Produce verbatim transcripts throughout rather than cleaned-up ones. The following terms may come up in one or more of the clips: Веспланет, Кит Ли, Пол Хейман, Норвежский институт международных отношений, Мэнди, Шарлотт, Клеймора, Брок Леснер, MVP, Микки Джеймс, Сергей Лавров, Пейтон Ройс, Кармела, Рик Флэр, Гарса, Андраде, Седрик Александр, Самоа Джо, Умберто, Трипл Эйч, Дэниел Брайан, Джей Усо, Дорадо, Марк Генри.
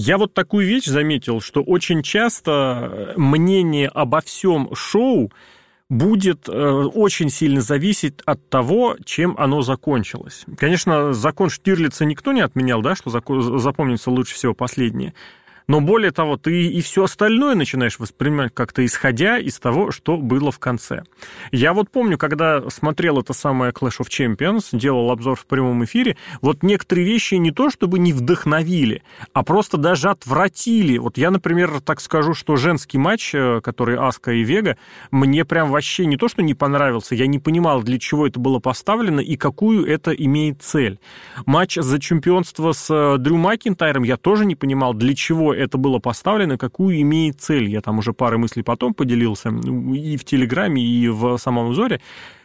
Я вот такую вещь заметил, что очень часто мнение обо всем шоу будет э, очень сильно зависеть от того, чем оно закончилось. Конечно, закон Штирлица никто не отменял, да, что закон, запомнится лучше всего последнее. Но более того, ты и все остальное начинаешь воспринимать как-то исходя из того, что было в конце. Я вот помню, когда смотрел это самое Clash of Champions, делал обзор в прямом эфире, вот некоторые вещи не то чтобы не вдохновили, а просто даже отвратили. Вот я, например, так скажу, что женский матч, который Аска и Вега, мне прям вообще не то что не понравился, я не понимал, для чего это было поставлено и какую это имеет цель. Матч за чемпионство с Дрю Макинтайром я тоже не понимал, для чего это было поставлено, какую имеет цель. Я там уже парой мыслей потом поделился и в Телеграме, и в самом обзоре.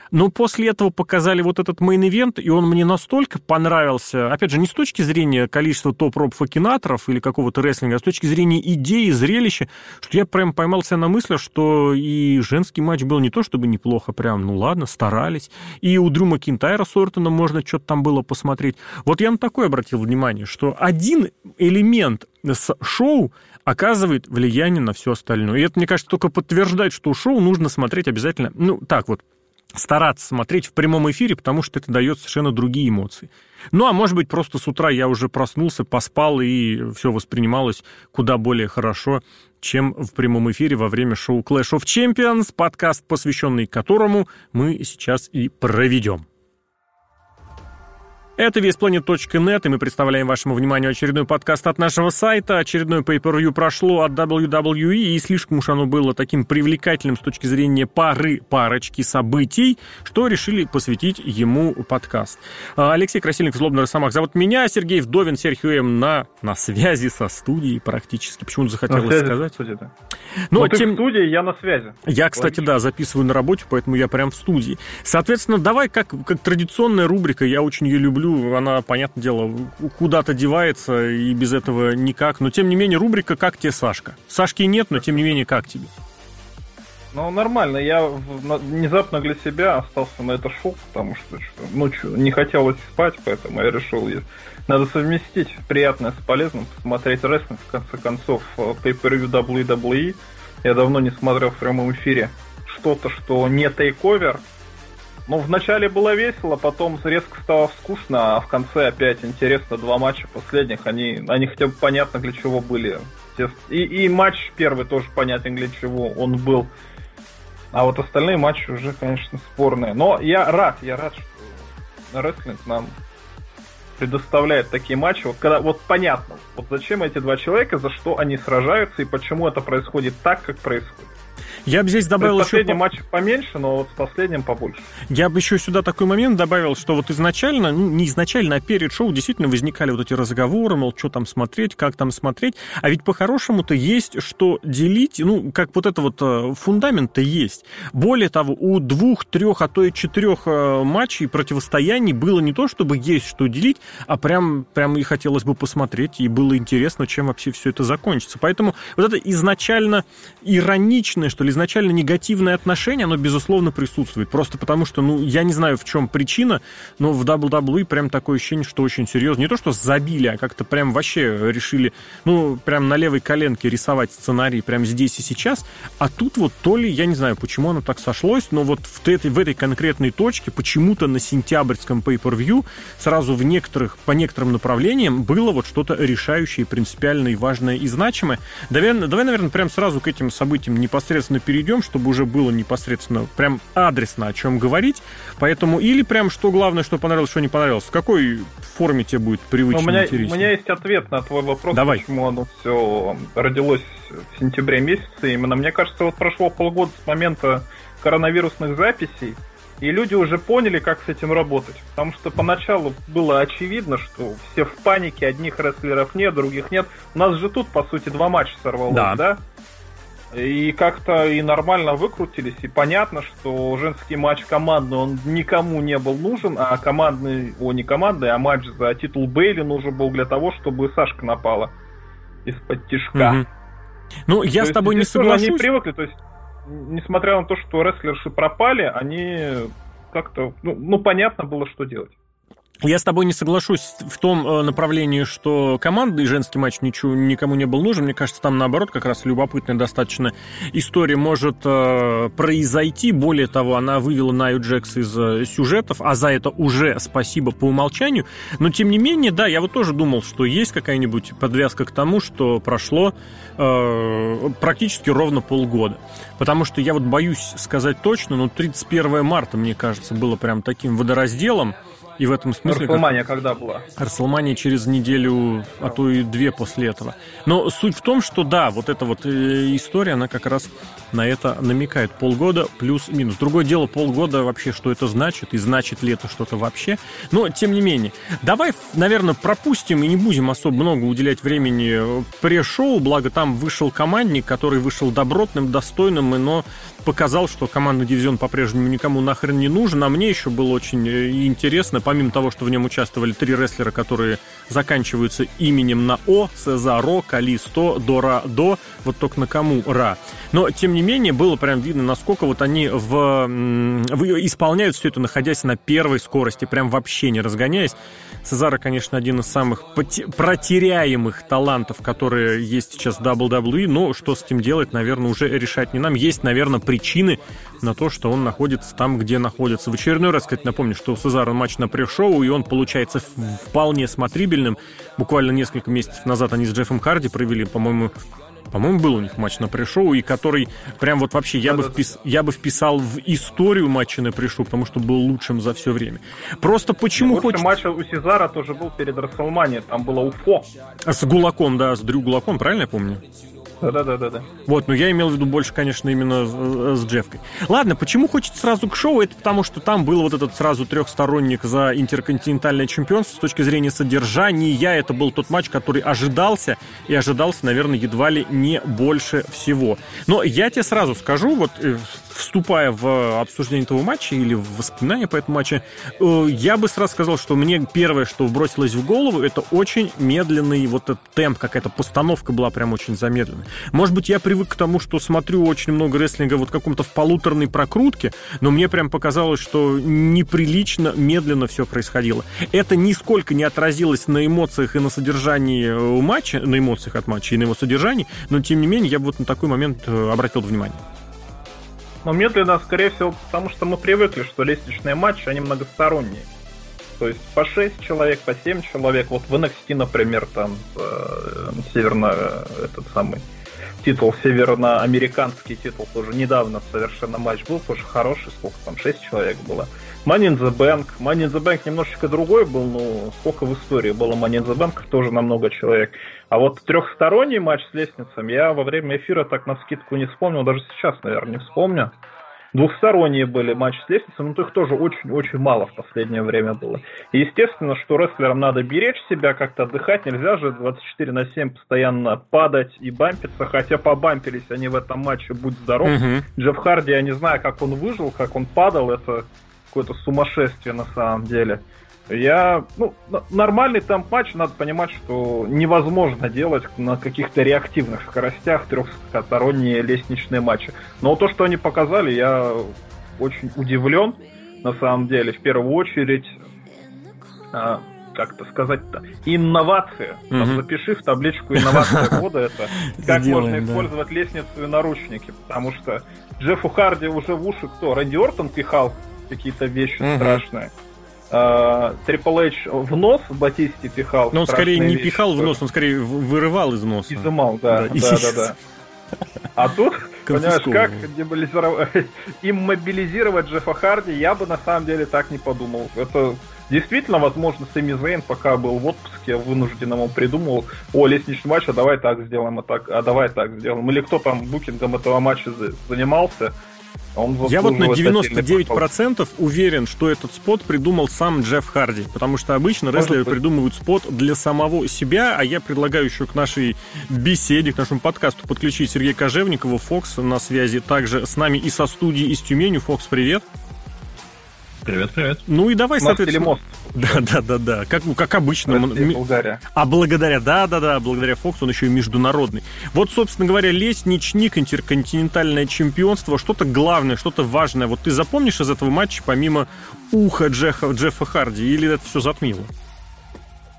Но после этого показали вот этот мейн-ивент, и он мне настолько понравился, опять же, не с точки зрения количества топ-роп факинаторов или какого-то рестлинга, а с точки зрения идеи, зрелища, что я прям поймал себя на мысли, что и женский матч был не то чтобы неплохо, прям, ну ладно, старались. И у Дрю Макинтайра с Ортоном можно что-то там было посмотреть. Вот я на такое обратил внимание, что один элемент с шоу оказывает влияние на все остальное. И это, мне кажется, только подтверждает, что шоу нужно смотреть обязательно, ну, так вот, стараться смотреть в прямом эфире, потому что это дает совершенно другие эмоции. Ну, а может быть, просто с утра я уже проснулся, поспал, и все воспринималось куда более хорошо, чем в прямом эфире во время шоу Clash of Champions, подкаст, посвященный которому мы сейчас и проведем. Это веспланет точка нет, и мы представляем вашему вниманию очередной подкаст от нашего сайта. Очередное pay-per-view прошло от дабл ю дабл ю и, и слишком уж оно было таким привлекательным с точки зрения пары, парочки событий, что решили посвятить ему подкаст. Алексей Красильников, Злобный Росомах зовут меня, Сергей Вдовин, Серхио М. на, на связи со студией практически. Почему-то захотелось сказать. Студия, да. Но, Но тем... ты в студии, я на связи. Я, кстати, Логично. Да, записываю на работе, поэтому я прям в студии. Соответственно, давай, как, как традиционная рубрика, я очень ее люблю, она, понятное дело, куда-то девается, и без этого никак. Но, тем не менее, рубрика «Как тебе, Сашка?». Сашки нет, но, тем не менее, как тебе? Ну, нормально. Я внезапно для себя остался на это шоу, потому что ночью не хотелось спать, поэтому я решил, надо совместить приятное с полезным, посмотреть рестлинг, в конце концов, pay-per-view дабл ю дабл ю и. Я давно не смотрел в прямом эфире что-то, что не тейковер. Ну, вначале было весело, потом резко стало скучно, а в конце опять интересно, два матча последних, они, они хотя бы понятно, для чего были. И, и матч первый тоже понятен, для чего он был. А вот остальные матчи уже, конечно, спорные. Но я рад, я рад, что рестлинг нам предоставляет такие матчи. Вот, когда, вот понятно, вот зачем эти два человека, за что они сражаются и почему это происходит так, как происходит. Я бы здесь добавил еще... Последний матч поменьше, но вот с последним побольше. Я бы еще сюда такой момент добавил, что вот изначально, ну, не изначально, а перед шоу действительно возникали вот эти разговоры, мол, что там смотреть, как там смотреть. А ведь по-хорошему-то есть что делить, ну, как вот это вот фундамент-то есть. Более того, у двух, трех, а то и четырех матчей противостояний было не то, чтобы есть что делить, а прям, прям и хотелось бы посмотреть, и было интересно, чем вообще все это закончится. Поэтому вот это изначально ироничное, что ли, изначально негативное отношение, оно, безусловно, присутствует. Просто потому что, ну, я не знаю, в чем причина, но в дабл ю дабл ю и прям такое ощущение, что очень серьезно. Не то, что забили, а как-то прям вообще решили, ну, прям на левой коленке рисовать сценарий прям здесь и сейчас. А тут вот то ли, я не знаю, почему оно так сошлось, но вот в этой, в этой конкретной точке почему-то на сентябрьском pay-per-view сразу в некоторых, по некоторым направлениям было вот что-то решающее, принципиальное, важное и значимое. Давай, давай, наверное, прям сразу к этим событиям непосредственно перейдем, чтобы уже было непосредственно прям адресно о чем говорить. Поэтому или прям что главное, что понравилось, что не понравилось. В какой форме тебе будет привычно, у меня, интереснее? У меня есть ответ на твой вопрос. Давай. Почему оно все родилось в сентябре месяце. Именно, мне кажется, вот прошло полгода с момента коронавирусных записей, и люди уже поняли, как с этим работать. Потому что поначалу было очевидно, что все в панике, одних рестлеров нет, других нет. У нас же тут, по сути, два матча сорвалось, да? да? И как-то и нормально выкрутились, и понятно, что женский матч командный, он никому не был нужен, а командный, о, не командный, а матч за титул Бейли нужен был для того, чтобы Сашка напала из-под тишка. Угу. Ну, я то с тобой есть, не соглашусь. Они привыкли, то есть, несмотря на то, что рестлерши пропали, они как-то, ну, ну понятно было, что делать. Я с тобой не соглашусь в том направлении, что командный женский матч ничего, никому не был нужен. Мне кажется, там, наоборот, как раз любопытная достаточно история может э, произойти. Более того, она вывела Найю Джекс из э, сюжетов, а за это уже спасибо по умолчанию. Но, тем не менее, да, я вот тоже думал, что есть какая-нибудь подвязка к тому, что прошло э, практически ровно полгода. Потому что я вот боюсь сказать точно, но тридцать первого марта, мне кажется, было прям таким водоразделом. И в этом смысле... Расселмания когда была? Расселмания через неделю, а то и две после этого. Но суть в том, что да, вот эта вот история, она как раз на это намекает. Полгода плюс-минус. Другое дело, полгода вообще, что это значит, и значит ли это что-то вообще. Но, тем не менее, давай, наверное, пропустим и не будем особо много уделять времени пре-шоу, благо там вышел командник, который вышел добротным, достойным, но показал, что командный дивизион по-прежнему никому нахрен не нужен. А мне еще было очень интересно, помимо того, что в нем участвовали три рестлера, которые заканчиваются именем на О, Сезаро, Калисто, Дорадо, вот только на кому Ра. Но, тем не менее, было прям видно, насколько вот они в, в, исполняют все это, находясь на первой скорости, прям вообще не разгоняясь. Сезаро, конечно, один из самых поте- протеряемых талантов, которые есть сейчас в дабл ю дабл ю и, но что с этим делать, наверное, уже решать не нам. Есть, наверное, причины на то, что он находится там, где находится. В очередной раз, кстати, напомню, что у Сезаро матч на пре-шоу, и он получается вполне смотрибельным. Буквально несколько месяцев назад они с Джеффом Харди провели, по-моему, по-моему, был у них матч на пре-шоу, и который прям вот вообще я, да, бы, да. Впис... я бы вписал в историю матча на пре-шоу, потому что был лучшим за все время. Просто почему хочешь... Лучший матч у Сезара тоже был перед Расселманией, там было Уфо. С Гулаком, да, с Дрю Гулаком, правильно я помню? Да-да-да. Вот, но я имел в виду больше, конечно, именно с Джеффкой. Ладно, почему хочется сразу к шоу? Это потому, что там был вот этот сразу трехсторонник за интерконтинентальное чемпионство. С точки зрения содержания, это был тот матч, который ожидался. И ожидался, наверное, едва ли не больше всего. Но я тебе сразу скажу, вот вступая в обсуждение этого матча или в воспоминания по этому матчу, я бы сразу сказал, что мне первое, что бросилось в голову, это очень медленный вот этот темп, какая-то постановка была прям очень замедленная. Может быть, я привык к тому, что смотрю очень много рестлинга вот в каком-то в полуторной прокрутке, но мне прям показалось, что неприлично медленно все происходило. Это нисколько не отразилось на эмоциях и на содержании матча, на эмоциях от матча и на его содержании, но, тем не менее, я бы вот на такой момент обратил внимание. Но медленно, скорее всего, потому что мы привыкли, что лестничные матчи, они многосторонние. То есть по шесть человек, по семь человек. Вот в эн экс ти, например, там э, северно... этот самый... титул, северноамериканский титул, тоже недавно совершенно матч был, тоже хороший, сколько там, шесть человек было. Money in the Bank. Money in the Bank немножечко другой был, но сколько в истории было Money in the Bank, тоже на много человек. А вот трехсторонний матч с лестницами я во время эфира так навскидку не вспомнил, даже сейчас, наверное, не вспомню. Двухсторонние были матчи с лестницей, но их тоже очень-очень мало в последнее время было. И естественно, что рестлерам надо беречь себя, как-то отдыхать. Нельзя же двадцать четыре на семь постоянно падать и бампиться. Хотя побампились они в этом матче, будь здоров. Угу. Джефф Харди, я не знаю, как он выжил, как он падал. Это какое-то сумасшествие на самом деле. Я, ну, нормальный темп матча, надо понимать, что невозможно делать на каких-то реактивных скоростях трехсторонние лестничные матчи. Но то, что они показали, я очень удивлен, на самом деле, в первую очередь, а, как-то сказать-то, инновация. Mm-hmm. Там, запиши в табличку инновация года, это как можно использовать лестницу и наручники, потому что Джеффу Харди уже в уши кто? Рэнди Ортон пихал какие-то вещи страшные. Трипл Эйч в нос в Батисте пихал. Но он скорее не вещи, пихал в нос, он скорее вырывал из носа. Изымал, да, да, да, да. А тут, понимаешь, как иммобилизировать Джеффа Харди, я бы на самом деле так не подумал. Это действительно, возможно, Сами Зейн, пока был в отпуске, вынужден ему придумал, о, лестничный матч, а давай так сделаем, а, так, а давай так сделаем. Или кто там букингом этого матча занимался. Я вот на девяносто девять процентов уверен, что этот спот придумал сам Джефф Харди, потому что обычно рестлеры придумывают спот для самого себя, а я предлагаю еще к нашей беседе, к нашему подкасту подключить Сергея Кожевникова, Фокс на связи также с нами и со студией из Тюмени. Фокс, привет. Привет, привет. Ну и давай, мост соответственно... Мост или мост. Да-да-да, как, как обычно. Россия, Болгария. А благодаря, да-да-да, благодаря Фоксу он еще и международный. Вот, собственно говоря, лестничник, интерконтинентальное чемпионство, что-то главное, что-то важное. Вот ты запомнишь из этого матча помимо уха Джеффа, Джеффа Харди, или это все затмило?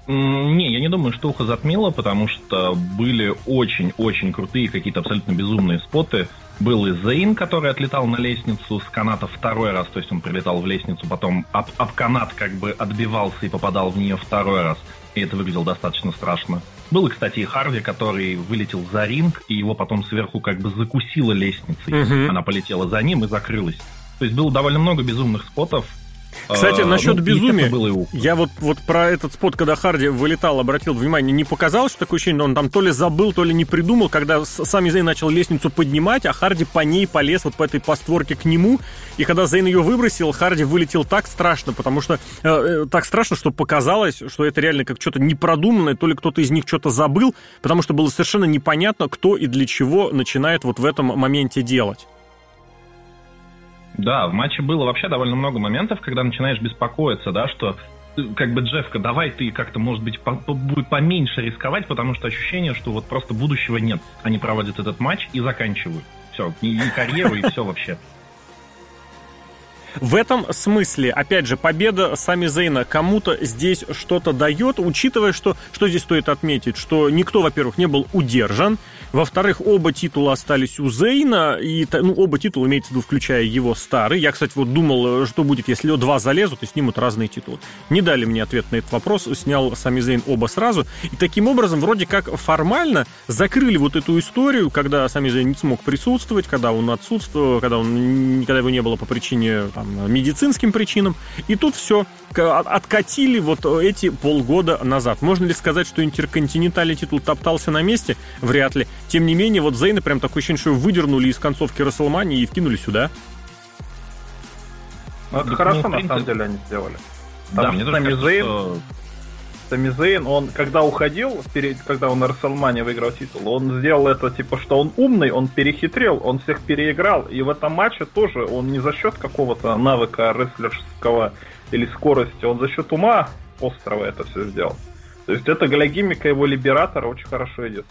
Не, я не думаю, что ухо затмило, потому что были очень-очень крутые, какие-то абсолютно безумные споты. Был и Зейн, который отлетал на лестницу с каната второй раз, то есть он прилетал в лестницу, потом об, об канат как бы отбивался и попадал в нее второй раз, и это выглядело достаточно страшно. Был, кстати, и Харви, который вылетел за ринг, и его потом сверху как бы закусило лестницей, mm-hmm. она полетела за ним и закрылась. То есть было довольно много безумных спотов. Кстати, насчет ну, безумия, я вот, вот про этот спот, когда Харди вылетал, обратил внимание, не показалось, что такое ощущение, но он там то ли забыл, то ли не придумал, когда сам Зейн начал лестницу поднимать, а Харди по ней полез вот по этой постворке к нему, и когда Зейн ее выбросил, Харди вылетел так страшно, потому что, э, так страшно, что показалось, что это реально как что-то непродуманное, то ли кто-то из них что-то забыл, потому что было совершенно непонятно, кто и для чего начинает вот в этом моменте делать. Да, в матче было вообще довольно много моментов, когда начинаешь беспокоиться, да, что как бы, Джеффка, давай ты как-то, может быть, поменьше рисковать, потому что ощущение, что вот просто будущего нет. Они проводят этот матч и заканчивают. Все, и карьеру, и все вообще. В этом смысле, опять же, победа Сами Зейна кому-то здесь что-то дает, учитывая, что, что здесь стоит отметить, что никто, во-первых, не был удержан, во-вторых, оба титула остались у Зейна, и, ну, оба титула, имеется в виду, включая его старый. Я, кстати, вот думал, что будет, если его два залезут и снимут разные титулы. Не дали мне ответ на этот вопрос, снял Сами Зейн оба сразу, и таким образом, вроде как формально закрыли вот эту историю, когда Сами Зейн не смог присутствовать, когда он отсутствовал, когда, он, когда его не было по причине... медицинским причинам. И тут все откатили вот эти полгода назад. Можно ли сказать, что интерконтинентальный титул топтался на месте? Вряд ли. Тем не менее, вот Зейна прям такое ощущение, что его выдернули из концовки Расселмании и вкинули сюда. Ну, это ну, хорошо, ну, на принципе... самом деле, они сделали. Да, мне Сами кажется, Зейн, что... Сами Зейн, он, когда уходил, когда он на Расселмании выиграл титул, он сделал это, типа, что он умный, он перехитрил, он всех переиграл. И в этом матче тоже он не за счет какого-то навыка рестлерского или скорости, он за счет ума острого это все сделал. То есть это для гиммика его либератора очень хорошо идет.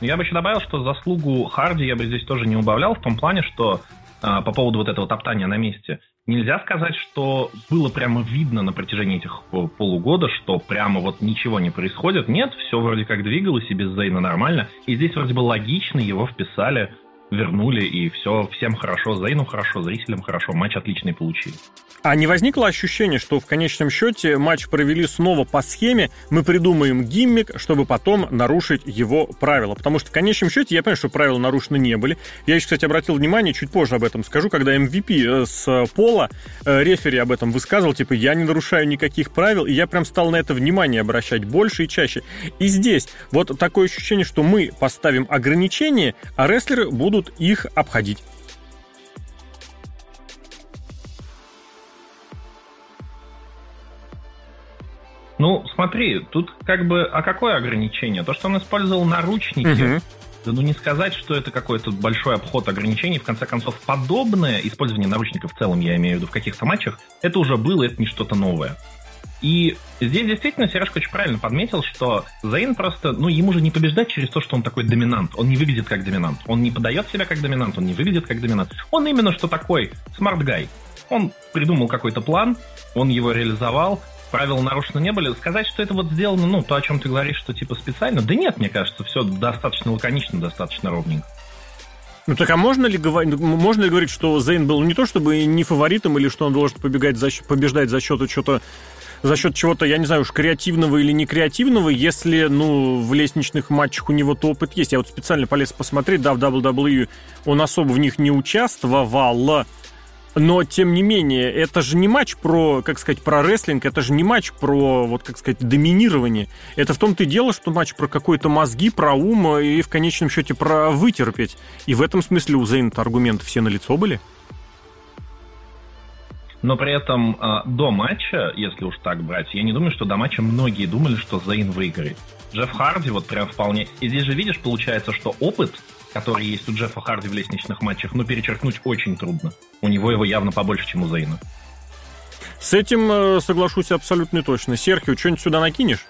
Я бы еще добавил, что заслугу Харди я бы здесь тоже не убавлял, в том плане, что э, по поводу вот этого топтания на месте... Нельзя сказать, что было прямо видно на протяжении этих полугода, что прямо вот ничего не происходит. Нет, все вроде как двигалось и без Зейна нормально. И здесь вроде бы логично, его вписали, вернули, и все, всем хорошо, Зейну хорошо, зрителям хорошо, матч отличный получили. А не возникло ощущение, что в конечном счете матч провели снова по схеме, мы придумаем гиммик, чтобы потом нарушить его правила? Потому что в конечном счете, я понимаю, что правила нарушены не были. Я еще, кстати, обратил внимание, чуть позже об этом скажу, когда эм ви пи с пола, рефери об этом высказывал, типа, я не нарушаю никаких правил, и я прям стал на это внимание обращать больше и чаще. И здесь вот такое ощущение, что мы поставим ограничения, а рестлеры будут их обходить. Ну, смотри, тут как бы... А какое ограничение? То, что он использовал наручники, uh-huh. да, ну не сказать, что это какой-то большой обход ограничений. В конце концов, подобное использование наручников в целом, я имею в виду, в каких-то матчах, это уже было, это не что-то новое. И здесь действительно Сережка очень правильно подметил, что Зейн просто... Ну, ему же не побеждать через то, что он такой доминант. Он не выглядит как доминант. Он не подает себя как доминант, он не выглядит как доминант. Он именно что такой смарт-гай. Он придумал какой-то план, он его реализовал, правила нарушены не были. Сказать, что это вот сделано, ну, то, о чем ты говоришь, что типа специально, да нет, мне кажется, все достаточно лаконично, достаточно ровненько. Ну так, а можно ли, можно ли говорить, что Зейн был не то чтобы не фаворитом, или что он должен побегать за, побеждать за счет чего-то, за счет чего-то, я не знаю уж, креативного или не креативного, если, ну, в лестничных матчах у него-то опыт есть? Я вот специально полез посмотреть, да, в дабл ю дабл ю и он особо в них не участвовал, но, тем не менее, это же не матч про, как сказать, про рестлинг, это же не матч про, вот, как сказать, доминирование. Это в том-то и дело, что матч про какое-то мозги, про ум и, в конечном счете, про вытерпеть. И в этом смысле у Зейна-то аргументы все налицо были. Но при этом э, до матча, если уж так брать, я не думаю, что до матча многие думали, что Зейн выиграет. Джефф Харди вот прям вполне... И здесь же, видишь, получается, что опыт... который есть у Джеффа Харди в лестничных матчах, но перечеркнуть очень трудно. У него его явно побольше, чем у Зейна. С этим соглашусь абсолютно точно. Серхио, что-нибудь сюда накинешь?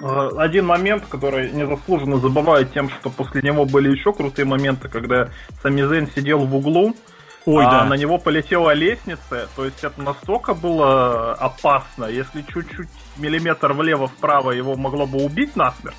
Один момент, который незаслуженно забывает тем, что после него были еще крутые моменты, когда Сами Зейн сидел в углу, Ой, а да. на него полетела лестница. То есть это настолько было опасно. Если чуть-чуть миллиметр влево-вправо, его могло бы убить насмерть.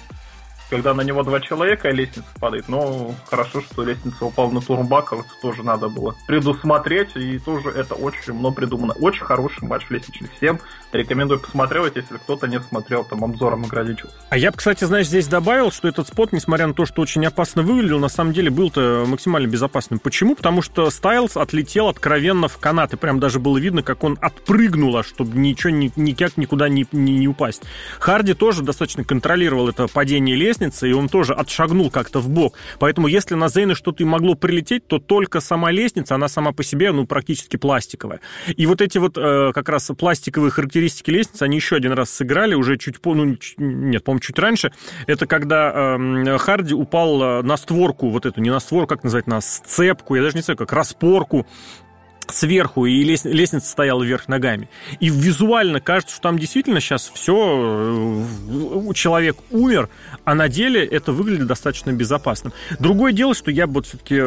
Когда на него два человека, и лестница падает. Но хорошо, что лестница упала на турнбак, вот тоже надо было предусмотреть, и тоже это очень умно придумано. Очень хороший матч лестничный. Всем рекомендую посмотреть, если кто-то не смотрел, там обзором ограничился. А я бы, кстати, знаешь, здесь добавил, что этот спот, несмотря на то, что очень опасно выглядел, на самом деле был-то максимально безопасным. Почему? Потому что Стайлз отлетел откровенно в канаты. Прям даже было видно, как он отпрыгнул, чтобы ничего, никак никуда не, не, не упасть. Харди тоже достаточно контролировал это падение лестницы, и он тоже отшагнул как-то в бок. Поэтому если на Зейна что-то и могло прилететь, то только сама лестница, она сама по себе, ну, практически пластиковая. И вот эти вот э, как раз пластиковые характеристики лестницы, они еще один раз сыграли, уже чуть по... Ну, нет, по-моему, чуть раньше. Это когда э, Харди упал на створку, вот эту, не на створку, как назвать, на сцепку, я даже не знаю, как распорку, сверху, и лестница стояла вверх ногами. И визуально кажется, что там действительно сейчас все, человек умер, а на деле это выглядит достаточно безопасным. Другое дело, что я бы вот все-таки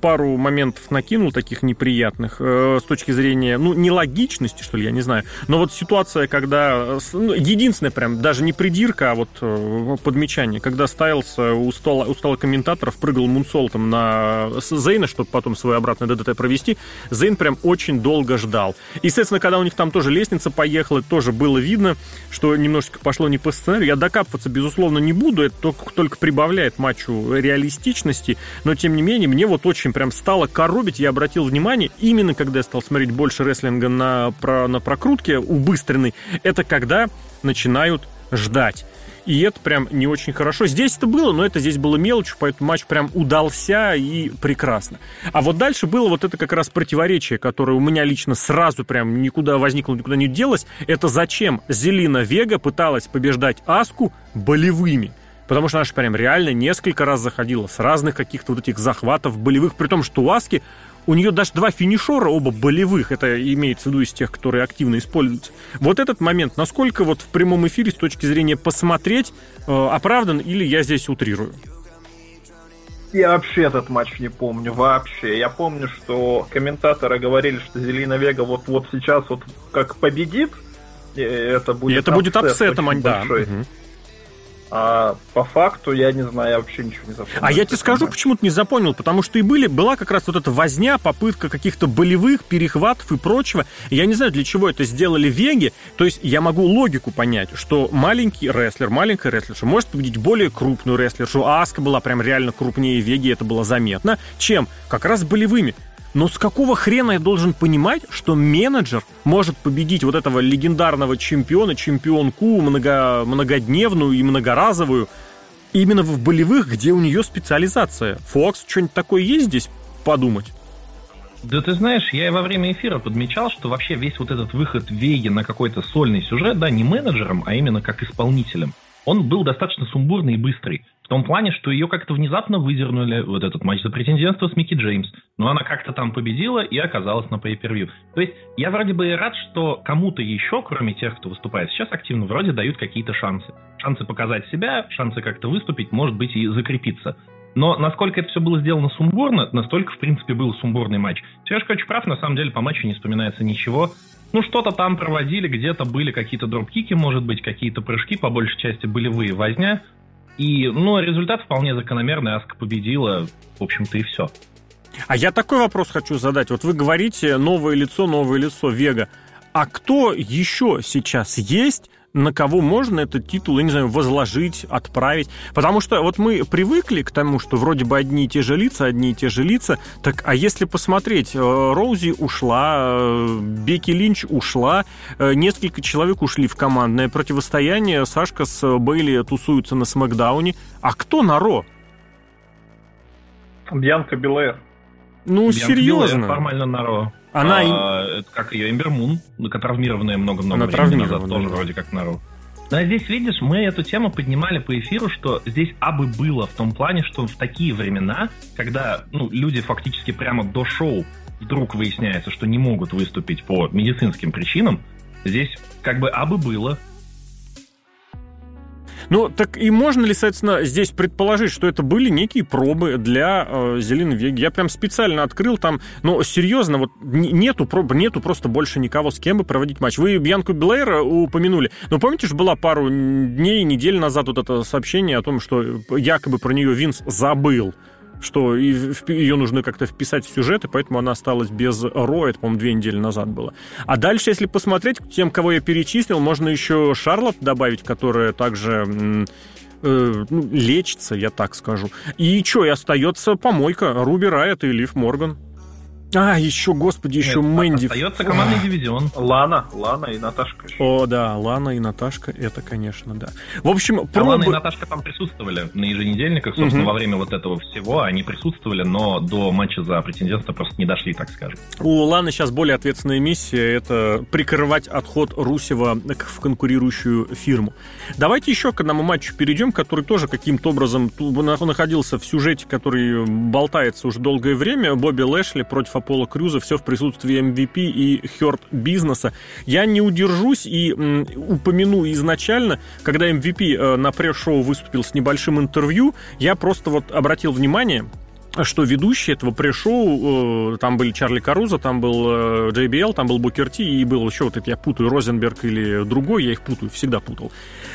пару моментов накинул таких неприятных с точки зрения, ну, нелогичности, что ли, я не знаю. Но вот ситуация, когда... Ну, единственная прям, даже не придирка, а вот подмечание, когда Стайлз у стола, у стола комментаторов прыгал мунсолтом на Зейна, чтобы потом свое обратное ДДТ провести, Зейн прям очень долго ждал. И, соответственно, когда у них там тоже лестница поехала, тоже было видно, что немножечко пошло не по сценарию. Я докапываться, безусловно, не буду, это только, только прибавляет матчу реалистичности, но, тем не менее, мне вот очень прям стало коробить, я обратил внимание, именно когда я стал смотреть больше рестлинга на, про, на прокрутке убыстренной, это когда начинают ждать. И это прям не очень хорошо. Здесь это было, но это здесь было мелочью, поэтому матч прям удался и прекрасно. А вот дальше было вот это как раз противоречие, которое у меня лично сразу прям никуда возникло, никуда не делось. Это зачем Зелина Вега пыталась побеждать Аску болевыми? Потому что она же прям реально несколько раз заходила с разных каких-то вот этих захватов болевых, при том, что у Аски у нее даже два финишера, оба болевых. Это имеется в виду из тех, которые активно используются. Вот этот момент, насколько вот в прямом эфире с точки зрения посмотреть оправдан, или я здесь утрирую? Я вообще этот матч не помню, вообще. Я помню, что комментаторы говорили, что Зелина Вега вот, вот сейчас вот как победит, это будет, это будет апсетом, да. Угу. А по факту, я не знаю, я вообще ничего не запомнил. А я тебе скажу, почему-то не запомнил, потому что и были, была как раз вот эта возня, попытка каких-то болевых перехватов и прочего. Я не знаю, для чего это сделали Веги. То есть я могу логику понять, что маленький рестлер, маленькая рестлерша может победить более крупную рестлершу. А Аска была прям реально крупнее Веги, это было заметно. Чем? Как раз болевыми. Но с какого хрена я должен понимать, что менеджер может победить вот этого легендарного чемпиона, чемпионку много, многодневную и многоразовую именно в болевых, где у нее специализация? Фокс, что-нибудь такое есть здесь подумать? Да ты знаешь, я во время эфира подмечал, что вообще весь вот этот выход Веги на какой-то сольный сюжет, да, не менеджером, а именно как исполнителем, он был достаточно сумбурный и быстрый. В том плане, что ее как-то внезапно выдернули, вот этот матч за претендентство с Микки Джеймс. Но она как-то там победила и оказалась на pay-per-view. То есть я вроде бы и рад, что кому-то еще, кроме тех, кто выступает сейчас активно, вроде дают какие-то шансы. Шансы показать себя, шансы как-то выступить, может быть, и закрепиться. Но насколько это все было сделано сумбурно, настолько, в принципе, был сумбурный матч. Сережка очень прав, на самом деле по матчу не вспоминается ничего. Ну, что-то там проводили, где-то были какие-то дропкики, может быть, какие-то прыжки, по большей части болевые, возня. И, ну, результат вполне закономерный, Аска победила, в общем-то, и все. А я такой вопрос хочу задать. Вот вы говорите, новое лицо, новое лицо, Вега. А кто еще сейчас есть, на кого можно этот титул, я не знаю, возложить, отправить? Потому что вот мы привыкли к тому, что вроде бы одни и те же лица, одни и те же лица. Так, а если посмотреть, Роузи ушла, Бекки Линч ушла, несколько человек ушли в командное противостояние, Сашка с Бейли тусуются на Смэкдауне. А кто на Ро? Бьянка Белэр. Ну, Бьянка серьезно. Белэр формально на Ро. Она... А, это как ее Эмбер Мун, травмированная много-много времени назад, тоже вроде как на Ро. Но здесь, видишь, мы эту тему поднимали по эфиру, что здесь абы было в том плане, что в такие времена, когда, ну, люди фактически прямо до шоу вдруг выясняется, что не могут выступить по медицинским причинам, здесь как бы абы было. Ну, так и можно ли, соответственно, здесь предположить, что это были некие пробы для э, Зелины Веги? Я прям специально открыл там, но серьезно, вот нету проб, нету просто больше никого, с кем бы проводить матч. Вы Бьянку Белэр упомянули, но помните же, была пару дней, недель назад вот это сообщение о том, что якобы про нее Винс забыл, что ее нужно как-то вписать в сюжет, и поэтому она осталась без Ро, это, по-моему, две недели назад было. А дальше, если посмотреть, тем, кого я перечислил, можно еще Шарлотт добавить, которая также э, ну, лечится, я так скажу. И что, и остается помойка, Руби Райот и Лив Морган. А, еще, господи, еще Нет, Мэнди. Остается командный дивизион. Лана, Лана и Наташка. О, да, Лана и Наташка, это, конечно, да. В общем, пробы... Лана и Наташка там присутствовали на еженедельниках, собственно, угу. во время вот этого всего они присутствовали, но до матча за претендентство просто не дошли, так скажем. У Ланы сейчас более ответственная миссия, это прикрывать отход Русева в конкурирующую фирму. Давайте еще к одному матчу перейдем, который тоже каким-то образом находился в сюжете, который болтается уже долгое время. Бобби Лэшли против Пола Крюза, все в присутствии эм ви пи и Hurt Business. Я не удержусь и м, упомяну изначально, когда эм ви пи на пре-шоу выступил с небольшим интервью, я просто вот обратил внимание, что ведущие этого пре-шоу, э, там были Чарли Карузо, там был э, джей би эл, там был Букер Ти, и был еще вот это, я путаю, Розенберг или другой, я их путаю, всегда путал.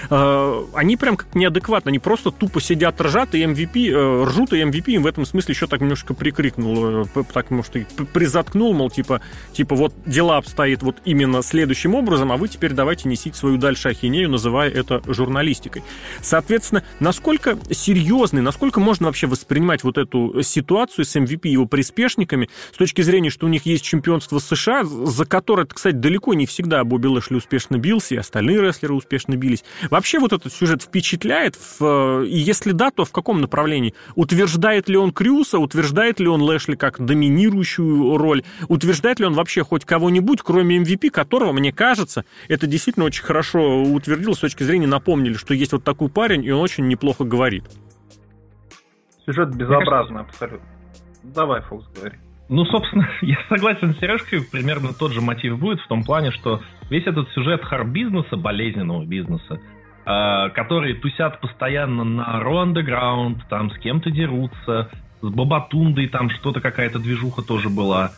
Э, они прям как неадекватно, они просто тупо сидят, ржат, и эм ви пи, э, ржут, и эм ви пи им в этом смысле еще так немножко прикрикнул, э, так, может, и призаткнул, мол, типа, типа, вот дела обстоят вот именно следующим образом, а вы теперь давайте несите свою дальше ахинею, называя это журналистикой. Соответственно, насколько серьезный, насколько можно вообще воспринимать вот эту ситуацию с эм ви пи и его приспешниками с точки зрения, что у них есть чемпионство США, за которое, кстати, далеко не всегда Бобби Лэшли успешно бился, и остальные рестлеры успешно бились. Вообще вот этот сюжет впечатляет, в, и если да, то в каком направлении? Утверждает ли он Крюса, утверждает ли он Лэшли как доминирующую роль, утверждает ли он вообще хоть кого-нибудь, кроме эм ви пи, которого, мне кажется, это действительно очень хорошо утвердилось с точки зрения, напомнили, что есть вот такой парень, и он очень неплохо говорит. Сюжет безобразный, кажется... абсолютно. Давай, Фокс, говори. Ну, собственно, я согласен с Сережкой, примерно тот же мотив будет в том плане, что весь этот сюжет хард-бизнеса, болезненного бизнеса, э, которые тусят постоянно на Raw Underground, там с кем-то дерутся, с Баба Тундой там что-то, какая-то движуха тоже была,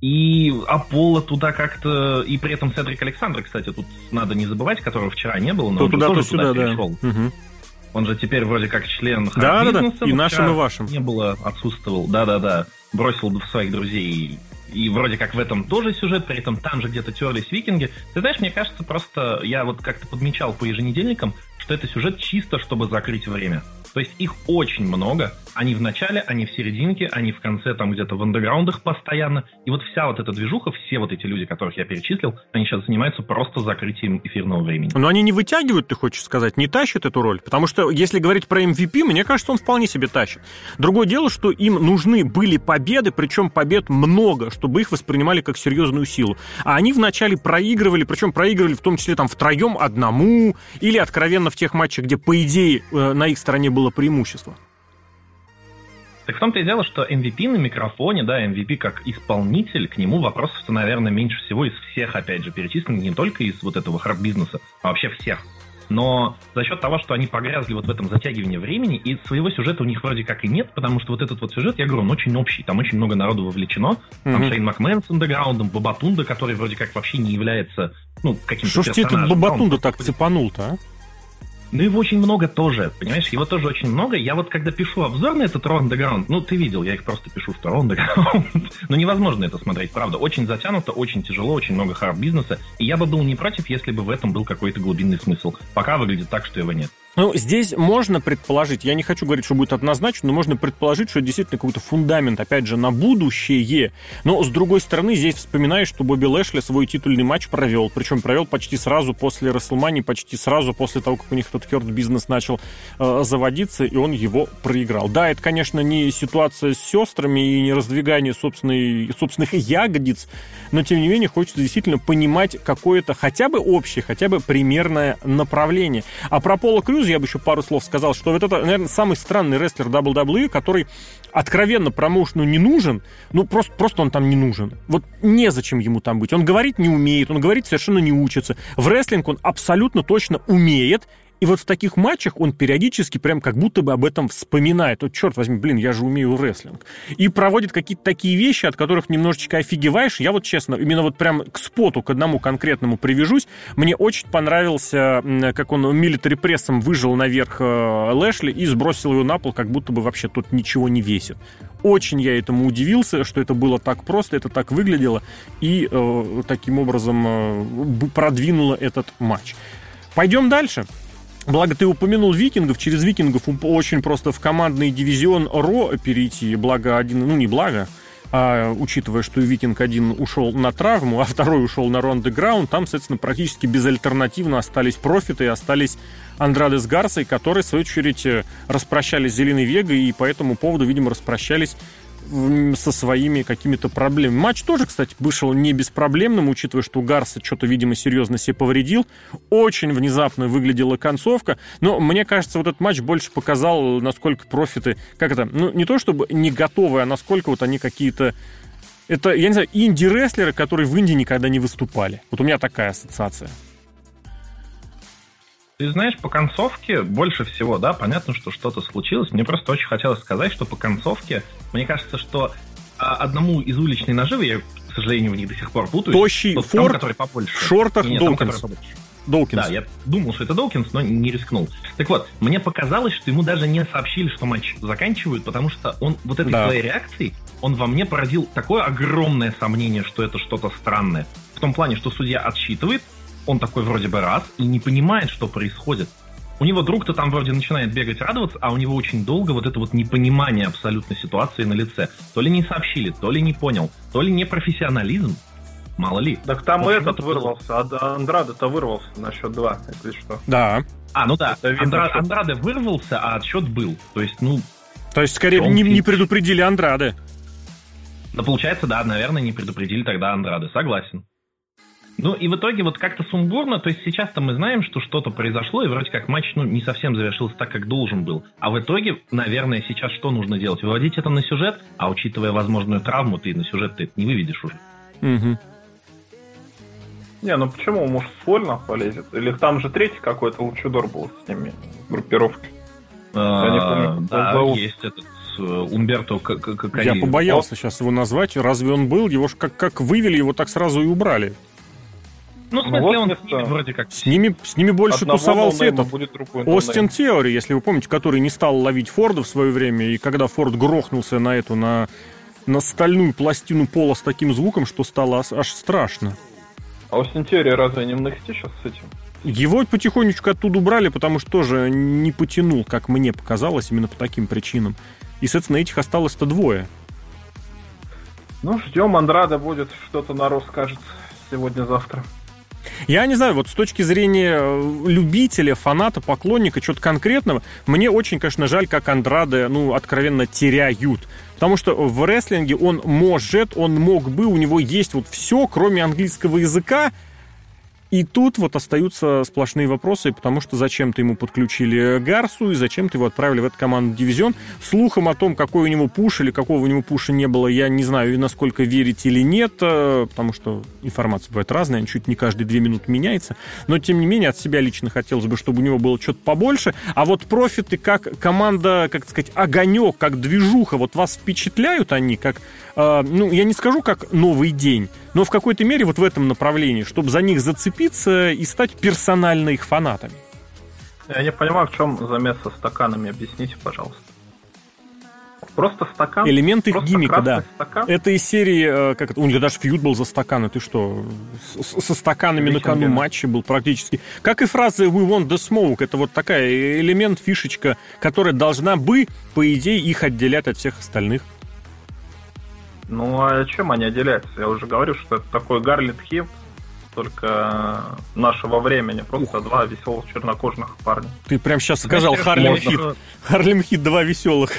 и Аполло туда как-то... И при этом Седрик Александр, кстати, тут надо не забывать, которого вчера не было, но то он туда, тоже туда, туда перешел. Да. Угу. Он же теперь вроде как член хард-бизнеса. Да, да, да. И нашим, и вашим. Не было, отсутствовал. Да-да-да. Бросил своих друзей. И вроде как в этом тоже сюжет, при этом там же где-то терлись викинги. Ты знаешь, мне кажется, просто я вот как-то подмечал по еженедельникам, что это сюжет чисто, чтобы закрыть время. То есть их очень много. Они в начале, они в серединке, они в конце там где-то в андеграундах постоянно. И вот вся вот эта движуха, все вот эти люди, которых я перечислил, они сейчас занимаются просто закрытием эфирного времени. Но они не вытягивают, ты хочешь сказать, не тащат эту роль? Потому что, если говорить про эм ви пи, мне кажется, он вполне себе тащит. Другое дело, что им нужны были победы, причем побед много, чтобы их воспринимали как серьезную силу. А они вначале проигрывали, причем проигрывали в том числе там втроем, одному, или откровенно в тех матчах, где, по идее, на их стороне было преимущество. Так в том-то и дело, что эм ви пи на микрофоне, да, эм ви пи как исполнитель, к нему вопросов-то, наверное, меньше всего из всех, опять же, перечисленных, не только из вот этого хард-бизнеса, а вообще всех. Но за счет того, что они погрязли вот в этом затягивании времени, и своего сюжета у них вроде как и нет, потому что вот этот вот сюжет, я говорю, он очень общий, там очень много народу вовлечено, там mm-hmm. Шейн Макмен с андеграундом, Баба Тунда, который вроде как вообще не является, ну, каким-то Шо персонажем. Что ж тебе тут Баба Тунда так цепанул-то, а? Ну, его очень много тоже, понимаешь, его тоже очень много. Я вот, когда пишу обзор на этот Raw Underground, ну, ты видел, я их просто пишу, что Raw Underground, ну, невозможно это смотреть, правда. Очень затянуто, очень тяжело, очень много хард-бизнеса, и я бы был не против, если бы в этом был какой-то глубинный смысл. Пока выглядит так, что его нет. Ну, здесь можно предположить, я не хочу говорить, что будет однозначно, но можно предположить, что действительно какой-то фундамент, опять же, на будущее. Но, с другой стороны, здесь вспоминаешь, что Бобби Лэшли свой титульный матч провел, причем провел почти сразу после Расселмании, почти сразу после того, как у них этот Хёрд-бизнес начал э, заводиться, и он его проиграл. Да, это, конечно, не ситуация с сестрами и не раздвигание собственных ягодиц, но, тем не менее, хочется действительно понимать какое-то хотя бы общее, хотя бы примерное направление. А про Пола Крюза Крюз, я бы еще пару слов сказал, что вот это, наверное, самый странный рестлер дабл ю дабл ю и, который откровенно промоушену не нужен, ну, просто, просто он там не нужен. Вот незачем ему там быть. Он говорить не умеет, он говорить совершенно не учится. В рестлинг он абсолютно точно умеет, и вот в таких матчах он периодически прям как будто бы об этом вспоминает. Вот, черт возьми, блин, я же умею рестлинг. И проводит какие-то такие вещи, от которых немножечко офигеваешь. Я вот, честно, именно вот прям к споту, к одному конкретному привяжусь. Мне очень понравился, как он милитари-прессом выжил наверх Лэшли и сбросил его на пол, как будто бы вообще тут ничего не весит. Очень я этому удивился, что это было так просто, это так выглядело. И э, таким образом э, продвинуло этот матч. Пойдем дальше. Благо, ты упомянул викингов. Через викингов очень просто в командный дивизион Ро перейти. Благо, один, ну не благо, а, учитывая, что викинг один ушел на травму, а второй ушел на Ро Андерграунд, там, соответственно, практически безальтернативно остались Профиты и остались Андраде с Гарсой, которые, в свою очередь, распрощались с Зеленой Вегой и по этому поводу, видимо, распрощались со своими какими-то проблемами. Матч тоже, кстати, вышел не беспроблемным, учитывая, что Гарса что-то, видимо, серьезно себе повредил. Очень внезапно выглядела концовка. Но, мне кажется, вот этот матч больше показал, насколько Профиты... Как это? Ну, не то чтобы не готовы, а насколько вот они какие-то... Это, я не знаю, инди-рестлеры, которые в Индии никогда не выступали. Вот у меня такая ассоциация. Ты знаешь, по концовке больше всего, да, понятно, что что-то случилось. Мне просто очень хотелось сказать, что по концовке, мне кажется, что одному из уличной наживы, я, к сожалению, в них до сих пор путаюсь. Тощий тот, Форд, который побольше. В шортах Нет, Долкинс. Там, Долкинс. Да, я думал, что это Долкинс, но не рискнул. Так вот, мне показалось, что ему даже не сообщили, что матч заканчивают, потому что он вот этой да. своей реакцией, он во мне породил такое огромное сомнение, что это что-то странное. В том плане, что судья отсчитывает, он такой вроде бы раз и не понимает, что происходит. У него друг-то там вроде начинает бегать, радоваться, а у него очень долго вот это вот непонимание абсолютно ситуации на лице. То ли не сообщили, то ли не понял, то ли не профессионализм. Мало ли. Так там общем, этот вырвался, а Андраде-то вырвался на счет два, если что. Да. А, ну да, Андра... Андраде вырвался, а отсчет был. То есть, ну... То есть, скорее, не, не предупредили Андраде. Да, получается, да, наверное, не предупредили тогда Андраде, согласен. Ну и в итоге вот как-то сумбурно, то есть сейчас-то мы знаем, что что-то произошло, и вроде как матч, ну, не совсем завершился так, как должен был. А в итоге, наверное, сейчас что нужно делать? Выводить это на сюжет? А учитывая возможную травму, ты на сюжет ты это не выведешь уже. Угу. Не, ну почему? Может, Сольно полезет? Или там же третий какой-то лучидор был с ними группировки? Да, есть этот... Умберто Кокари. Я побоялся сейчас его назвать. Разве он был? Его как вывели, его так сразу и убрали. Ну, в смысле, вот он с ними вроде как... С ними, с ними больше Одного тусовался этот Остин Теори, если вы помните, который не стал ловить Форда в свое время, и когда Форд грохнулся на эту, на, на стальную пластину пола с таким звуком, что стало аж страшно. А Остин Теори разве не в эн экс ти сейчас с этим? Его потихонечку оттуда убрали, потому что тоже не потянул, как мне показалось, именно по таким причинам. И, соответственно, этих осталось-то двое. Ну, ждем, Андраде будет что-то на Рос, кажется, сегодня-завтра. Я не знаю, вот с точки зрения любителя, фаната, поклонника, чего-то конкретного, мне очень, конечно, жаль, как Андраде, ну, откровенно теряют. Потому что в рестлинге он может, он мог бы, у него есть вот все, кроме английского языка. И тут вот остаются сплошные вопросы, потому что зачем-то ему подключили Гарсу и зачем-то его отправили в этот командный дивизион. Слухом о том, какой у него пуш или какого у него пуша не было, я не знаю, насколько верить или нет, потому что информация бывает разная, она чуть не каждые две минуты меняется. Но, тем не менее, от себя лично хотелось бы, чтобы у него было что-то побольше. А вот Профиты как команда, как сказать, огонек, как движуха, вот вас впечатляют они, как, ну, я не скажу, как новый день, но в какой-то мере вот в этом направлении, чтобы за них зацепиться и стать персонально их фанатами. Я не понимаю, в чем замес со стаканами, объясните, пожалуйста. Просто стакан. Элемент их гиммика, да. Стакан. Это из серии, как это, у них даже фьюд был за стаканы, ты что, со стаканами на кону матча был практически. Как и фраза «We want the smoke», это вот такая элемент, фишечка, которая должна бы, по идее, их отделять от всех остальных. Ну, а чем они отделяются? Я уже говорю, что это такой Гарлет Хилл, только нашего времени. Просто Ух. Два веселых чернокожих парня. Ты прям сейчас сказал Харлем Хит. Харлем Хит, два веселых,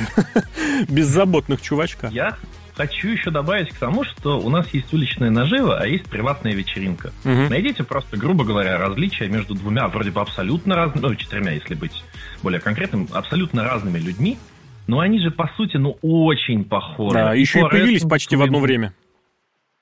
беззаботных чувачка. Я хочу еще добавить к тому, что у нас есть уличное наживо, а есть приватная вечеринка. Угу. Найдите просто, грубо говоря, различия между двумя, вроде бы абсолютно разными, ну, четырьмя, если быть более конкретным, абсолютно разными людьми, но они же, по сути, ну, очень похожи. Да, и еще и появились почти в одно время.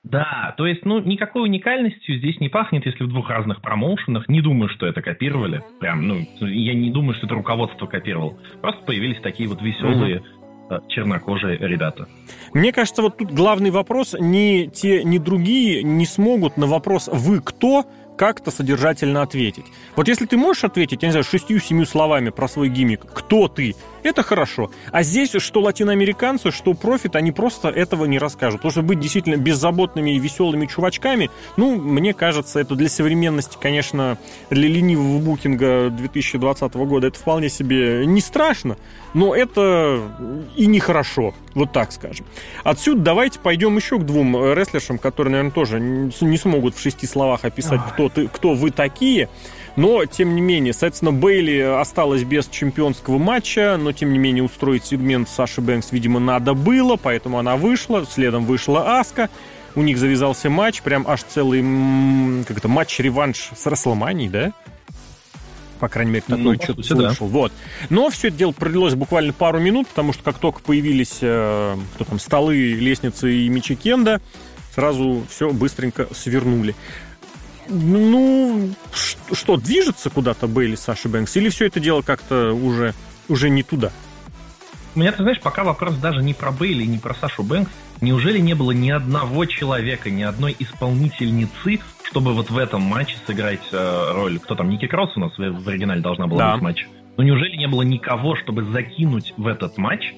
Да, то есть, ну, никакой уникальностью здесь не пахнет, если в двух разных промоушенах. Не думаю, что это копировали. Прям, ну, я не думаю, что это руководство копировало. Просто появились такие вот веселые... Угу. чернокожие ребята. Мне кажется, вот тут главный вопрос: ни те, ни другие не смогут на вопрос «вы кто?» как-то содержательно ответить. Вот если ты можешь ответить, я не знаю, шестью-семью словами про свой гиммик, кто ты, это хорошо. А здесь что латиноамериканцы, что профит, они просто этого не расскажут. Потому что быть действительно беззаботными и веселыми чувачками, ну, мне кажется, это для современности, конечно, для ленивого букинга две тысячи двадцатого года это вполне себе не страшно, но это и нехорошо, вот так скажем. Отсюда давайте пойдем еще к двум рестлершам, которые, наверное, тоже не смогут в шести словах описать, кто, ты, кто вы такие. Но, тем не менее, соответственно, Бейли осталась без чемпионского матча, но, тем не менее, устроить сегмент Саши Бэнкс, видимо, надо было, поэтому она вышла, следом вышла Аска, у них завязался матч, прям аж целый как это, матч-реванш с Расселманией, да? По крайней мере, такое ну, что-то слышал. Да. Вот. Но все это дело продлилось буквально пару минут, потому что как только появились э, кто там, столы, лестницы и мячи кенда, сразу все быстренько свернули. Ну, что, движется куда-то Бейли, Саша Бэнкс? Или все это дело как-то уже, уже не туда? У меня, ты знаешь, пока вопрос даже не про Бейли, не про Сашу Бэнкс. Неужели не было ни одного человека, ни одной исполнительницы, чтобы вот в этом матче сыграть э, роль? Кто там, Никки Кросс у нас в, в оригинале должна была да. быть матч. Но неужели не было никого, чтобы закинуть в этот матч?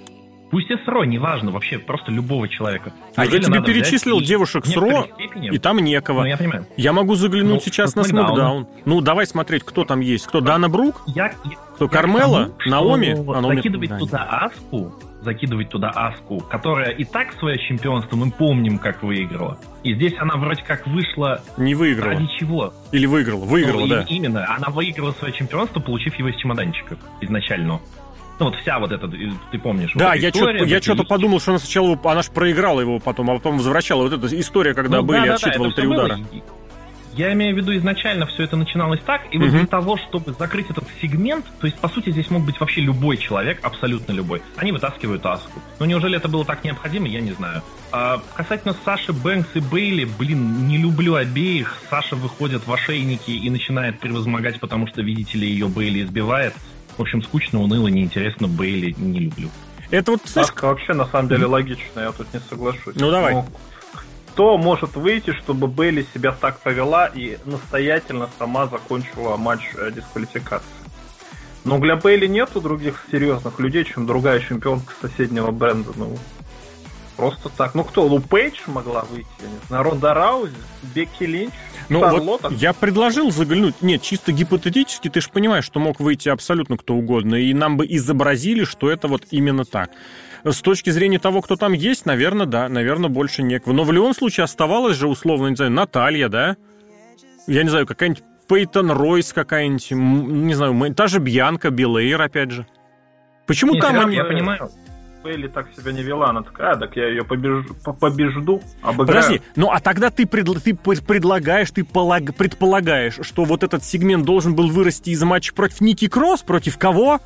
Пусть и СРО, неважно, вообще просто любого человека. А я тебе перечислил девушек СРО, и там некого. Ну, я понимаю. Я могу заглянуть ну, сейчас на Смэкдаун. Ну, давай смотреть, кто там есть. Кто, Дана Брук? Я, кто, я Кармела? Тому, Наоми? Закидывать Наоми. Туда Аску, закидывать туда Аску, которая и так свое чемпионство, мы помним, как выиграла. И здесь она вроде как вышла... Не выиграла. Ради чего? Или выиграла. Выиграла, ну, да. Именно. Она выиграла свое чемпионство, получив его из чемоданчика изначально. Ну, вот вся вот эта, ты помнишь. Да, вот я история, что-то что-то подумал, что она сначала, она же проиграла его потом, а потом возвращала. Вот эта история, когда ну, Бейли да, отсчитывал да, три удара. Было. Я имею в виду, изначально все это начиналось так, и вот угу. для того, чтобы закрыть этот сегмент, то есть, по сути, здесь мог быть вообще любой человек, абсолютно любой. Они вытаскивают Аску. Но неужели это было так необходимо, я не знаю. А касательно Саши Бэнкс и Бейли, блин, не люблю обеих. Саша выходит в ошейники и начинает превозмогать, потому что, видите ли, ее Бейли избивает. В общем, скучно, уныло, неинтересно, Бейли не люблю. Это вот, слышишь... Аска вообще, на самом деле, логично, я тут не соглашусь. Ну, давай. Но кто может выйти, чтобы Бейли себя так повела и настоятельно сама закончила матч дисквалификации? Но для Бейли нету других серьезных людей, чем другая чемпионка соседнего бренда. Ну, просто так. Ну, кто? Лу Пейдж могла выйти, я не знаю. Ронда Раузи, Бекки Линч. Ну, вот я предложил заглянуть. Нет, чисто гипотетически, ты же понимаешь, что мог выйти абсолютно кто угодно, и нам бы изобразили, что это вот именно так. С точки зрения того, кто там есть, наверное, да, наверное, больше некого. Но в любом случае оставалась же, условно, не знаю, Наталья, да? Я не знаю, какая-нибудь Пейтон Ройс какая-нибудь, не знаю, та же Бьянка Белэр, опять же. Почему там они... Я понимаю... Бейли так себя не вела, она такая, а, так я ее побеж... побежду, обыграю. Подожди, ну а тогда ты, предл... ты предлагаешь, ты полаг... предполагаешь, что вот этот сегмент должен был вырасти из матча против Никки Кросс? Против кого?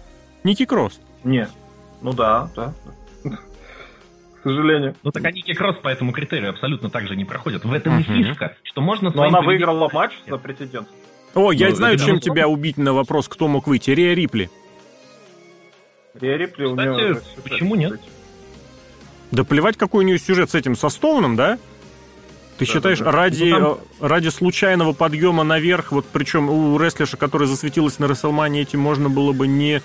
Никки Кросс. Не, ну да, да. К сожалению. Ну так а Никки Кросс по этому критерию абсолютно так же не проходит. В этом и фишка, что можно... Но она выиграла матч за претендент. О, я знаю, чем тебя убить на вопрос, кто мог выйти. Рия Рипли. Рипли, кстати, у нее почему сюжет, нет? Да плевать, какой у нее сюжет с этим, со Стоуном, да? Ты да, считаешь, да. ради, ну, там... ради случайного подъема наверх, вот причем у рестлерша, которая засветилась на Рестлмании, этим можно было бы не...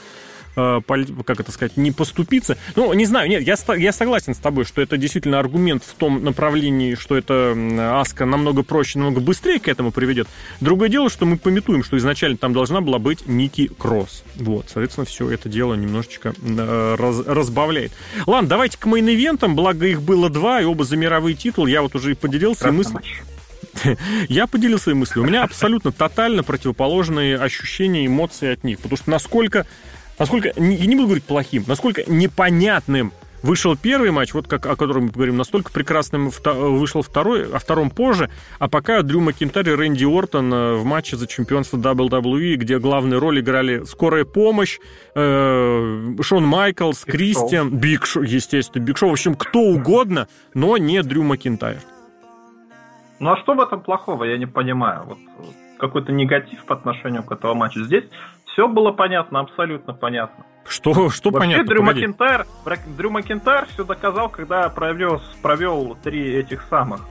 как это сказать, не поступиться. Ну, не знаю, нет, я, я согласен с тобой, что это действительно аргумент в том направлении, что это Аска намного проще, намного быстрее к этому приведет. Другое дело, что мы пометуем, что изначально там должна была быть Никки Кросс. Вот, соответственно, все это дело немножечко раз, разбавляет. Ладно, давайте к мейн-ивентам, благо их было два, и оба за мировые титулы. Я вот уже и поделился мыслью. Я поделился своей мыслью. У меня абсолютно тотально противоположные ощущения, эмоции от них, потому что насколько Насколько, я не буду говорить плохим, насколько непонятным Вышел первый матч, вот как, о котором мы говорим, настолько прекрасным вышел второй, о втором позже. А пока Дрю Макинтайр и Рэнди Ортон в матче за чемпионство дабл ю дабл ю и, где главную роль играли скорая помощь, э, Шон Майклс, Биг Кристиан, Шоу. Биг Шоу, естественно, Биг Шоу, в общем, кто угодно, но не Дрю Макинтайр. Ну а что в этом плохого, я не понимаю. Вот какой-то негатив по отношению к этому матчу. Здесь все было понятно, абсолютно понятно. Что, что вообще понятно? Дрю Макинтайр, Дрю Макинтайр все доказал, когда провел, провел три этих самых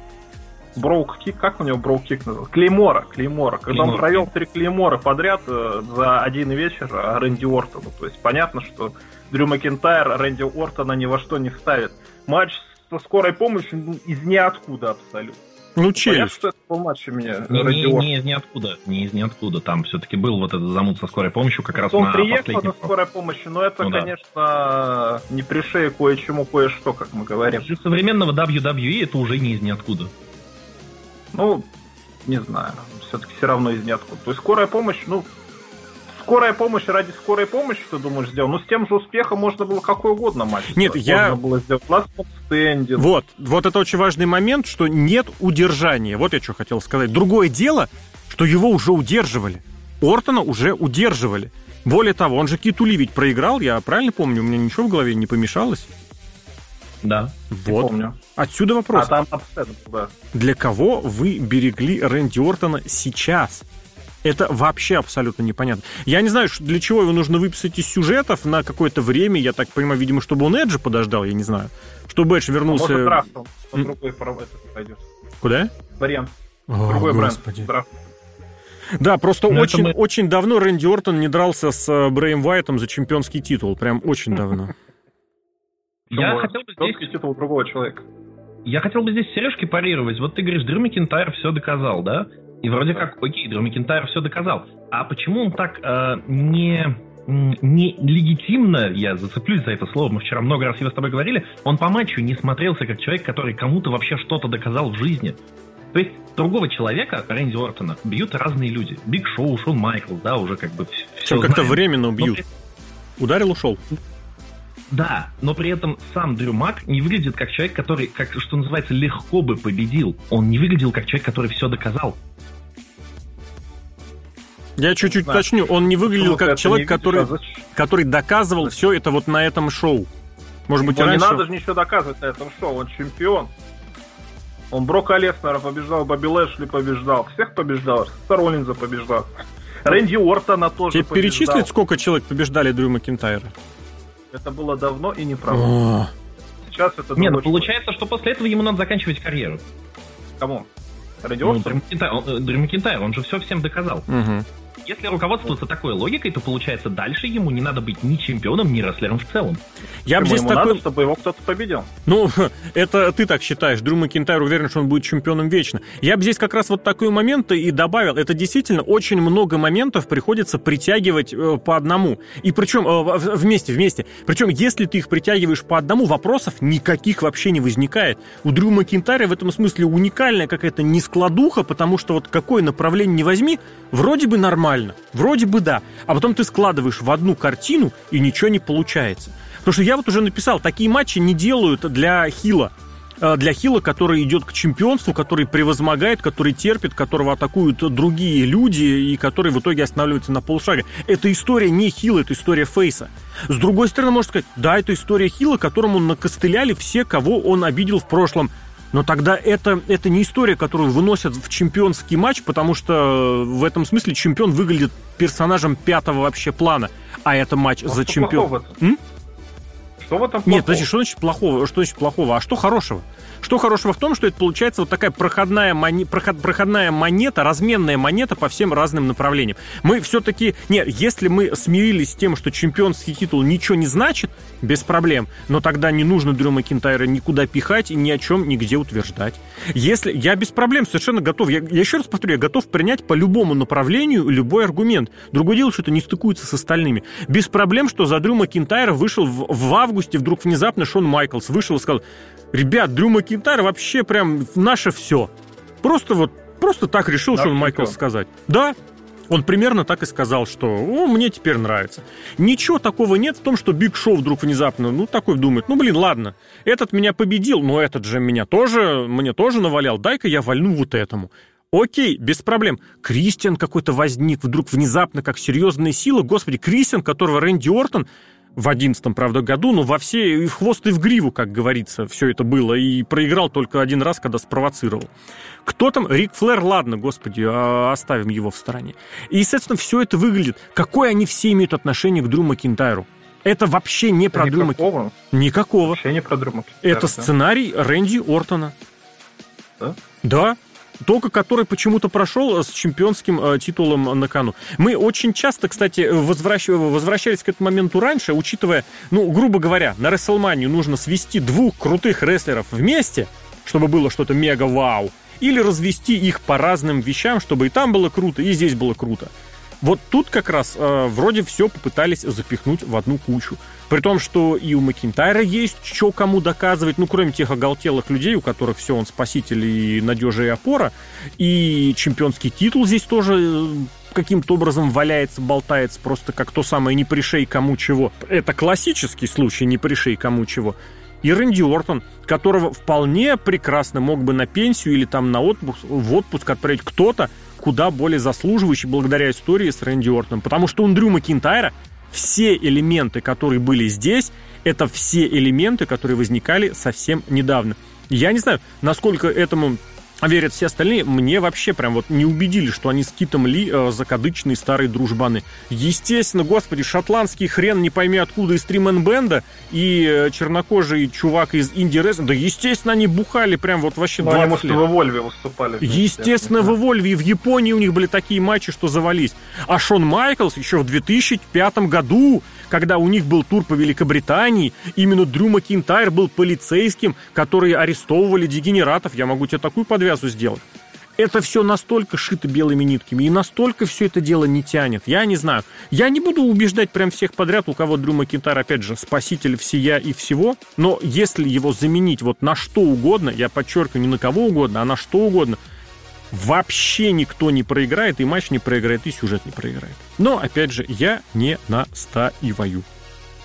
броук-кик, как у него броук-кик называется? Клеймора, Клеймора. Когда Клеймор. Он провел три Клеймора подряд за один вечер Рэнди Ортону. То есть понятно, что Дрю Макинтайр Рэнди Ортона ни во что не ставит. Матч со скорой помощью из ниоткуда абсолютно. Ну, челюсть. Понятно, что это матч у меня. Не, не, не из ниоткуда. Не из ниоткуда. Там все-таки был вот этот замут со скорой помощью как раз он на последнем. Он приехал на скорой помощи, но это, ну, конечно, да. Не при шее кое-чему, кое-что, как мы говорим. Для современного дабл ю дабл ю и это уже не из ниоткуда. Ну, не знаю. Все-таки все равно из ниоткуда. То есть скорая помощь, ну... Скорая помощь ради скорой помощи, ты думаешь, сделал? Ну, с тем же успехом можно было какой угодно матч. Нет, сделать. Я... Можно было сделать ласт-стендинг. Вот, вот это очень важный момент, что нет удержания. Вот я что хотел сказать. Другое дело, что его уже удерживали. Ортона уже удерживали. Более того, он же Киту Ли ведь проиграл, я правильно помню? У меня ничего в голове не помешалось? Да, вот. Помню. Отсюда вопрос. А там апсет, да. Для кого вы берегли Рэнди Ортона сейчас? Это вообще абсолютно непонятно. Я не знаю, для чего его нужно выписать из сюжетов на какое-то время. Я так понимаю, видимо, чтобы он Эджа подождал, я не знаю. Чтобы Эдж вернулся... А может, драфт, он, он другой проводит, пойдет. Куда? Вариант. О, другой господи. Бренд. Да, просто очень, мы... очень давно Рэнди Ортон не дрался с Брэем Уайтом за чемпионский титул. Прям очень давно. Я хотел бы здесь... титул другого человека. Я хотел бы здесь сережки парировать. Вот ты говоришь, Дрю Макинтайр все доказал, да? И вроде как, окей, Дрю Макинтайр все доказал. А почему он так э, не, не легитимно, я зацеплюсь за это слово, мы вчера много раз его с тобой говорили, он по матчу не смотрелся как человек, который кому-то вообще что-то доказал в жизни. То есть другого человека, Рэнди Ортона, бьют разные люди. Биг Шоу, Шон Майклс, да, уже как бы все, все как-то временно бьют. При... Ударил, ушел. Да, но при этом сам Дрю Мак не выглядит как человек, который, как, что называется, легко бы победил. Он не выглядел как человек, который все доказал. Я чуть-чуть да. уточню, он не выглядел как человек, видишь, который, а который доказывал значит. Все это вот на этом шоу. Может быть, раньше... Не надо же ничего доказывать на этом шоу, он чемпион. Он Брока Леснера побеждал, Бобби Лэшли побеждал, всех побеждал, Старлинза побеждал, Рэнди Ортона тоже Тебе побеждал. Тебе перечислить, сколько человек побеждали Дрю Макинтайра? Это было давно и неправда. О. Сейчас это... Нет, ну, получается, что после этого ему надо заканчивать карьеру. Кому? Рэнди Ортон? Ну, Дрю Макинтайр, он же все всем доказал. Угу. Если руководствоваться такой логикой, то, получается, дальше ему не надо быть ни чемпионом, ни рестлером в целом. Я бы здесь ему такой... надо, чтобы его кто-то победил. Ну, это ты так считаешь. Дрю Макинтайр уверен, что он будет чемпионом вечно. Я бы здесь как раз вот такой момент и добавил. Это действительно очень много моментов приходится притягивать э, по одному. И причем э, вместе, вместе. Причем, если ты их притягиваешь по одному, вопросов никаких вообще не возникает. У Дрю Макинтайра в этом смысле уникальная какая-то нескладуха, потому что вот какое направление не возьми, вроде бы нормально. Вроде бы да. А потом ты складываешь в одну картину, и ничего не получается. Потому что я вот уже написал, такие матчи не делают для хила. Для хила, который идет к чемпионству, который превозмогает, который терпит, которого атакуют другие люди, и который в итоге останавливается на полшага. Это история не хила, это история фейса. С другой стороны, можно сказать, да, это история хила, которому накостыляли все, кого он обидел в прошлом. Но тогда это, это не история, которую выносят в чемпионский матч, потому что в этом смысле чемпион выглядит персонажем пятого вообще плана. А это матч а за что чемпион. Что в этом плохого? Нет, подожди, что значит плохого? Что значит плохого? А что хорошего? Что хорошего в том, что это получается вот такая проходная, моне... Проход... проходная монета, разменная монета по всем разным направлениям. Мы все-таки... Нет, если мы смирились с тем, что чемпионский титул ничего не значит, без проблем, но тогда не нужно Дрю Макинтайра никуда пихать и ни о чем нигде утверждать. Если... Я без проблем совершенно готов. Я... я еще раз повторю, я готов принять по любому направлению любой аргумент. Другое дело, что это не стыкуется с остальными. Без проблем, что за Дрю Макинтайра вышел в, в августе, вдруг внезапно Шон Майклс вышел и сказал... Ребят, Дрю Макинтайр вообще прям наше все. Просто вот, просто так решил, да, что он Майклс сказать. Да, Он примерно так и сказал, что «О, мне теперь нравится». Ничего такого нет в том, что Биг Шоу вдруг внезапно, ну, такой думает, ну, блин, ладно, этот меня победил, но этот же меня тоже, мне тоже навалял, дай-ка я вольну вот этому. Окей, без проблем. Кристиан какой-то возник вдруг внезапно, как серьезная сила. Господи, Кристиан, которого Рэнди Ортон в одиннадцатом, правда, году, но во все и в хвост, и в гриву, как говорится, все это было. И проиграл только один раз, когда спровоцировал. Кто там? Рик Флэр? Ладно, господи, оставим его в стороне. И, естественно, все это выглядит. Какое они все имеют отношение к Дрю Макинтайру? Это вообще не это про Дрю Макинтайра. Никакого. Вообще не про Дрю Макинтайра. Это сценарий Рэнди Ортона. Да? Да. Только который почему-то прошел с чемпионским титулом на кону. Мы очень часто, кстати, возвращ... возвращались к этому моменту раньше, учитывая, ну, грубо говоря, на WrestleMania нужно свести двух крутых рестлеров вместе, чтобы было что-то мега-вау, или развести их по разным вещам, чтобы и там было круто, и здесь было круто. Вот тут как раз э, вроде все попытались запихнуть в одну кучу. При том, что и у Макинтайра есть что кому доказывать, ну, кроме тех оголтелых людей, у которых все, он спаситель и надежа, и опора. И чемпионский титул здесь тоже каким-то образом валяется, болтается, просто как то самое «не пришей кому чего». Это классический случай «не пришей кому чего». И Рэнди Ортон, которого вполне прекрасно мог бы на пенсию или там на отпуск, в отпуск отправить кто-то, куда более заслуживающий благодаря истории с Рэнди Ортоном. Потому что у Дрю Макинтайра все элементы, которые были здесь, это все элементы, которые возникали совсем недавно. Я не знаю, насколько этому верят все остальные. Мне вообще прям вот не убедили, что они с Китом Ли э, закадычные старые дружбаны. Естественно, господи, шотландский хрен не пойми откуда из Тримен-бенда и чернокожий чувак из Инди-Рестлинга. Да, естественно, они бухали прям вот вообще двадцать лет. Они, может, в Эвольве выступали. Естественно, в Эвольве и в Японии у них были такие матчи, что завались. А Шон Майклс еще в две тысячи пятом году, когда у них был тур по Великобритании, именно Дрю Макинтайр был полицейским, которые арестовывали дегенератов. Я могу тебе такую подвязку сделать. Это все настолько шито белыми нитками, и настолько все это дело не тянет. Я не знаю. Я не буду убеждать прям всех подряд, у кого Дрю Макинтайр, опять же, спаситель всея и всего, но если его заменить вот на что угодно, я подчеркиваю, не на кого угодно, а на что угодно, вообще никто не проиграет, и матч не проиграет, и сюжет не проиграет. Но, опять же, я не настаиваю.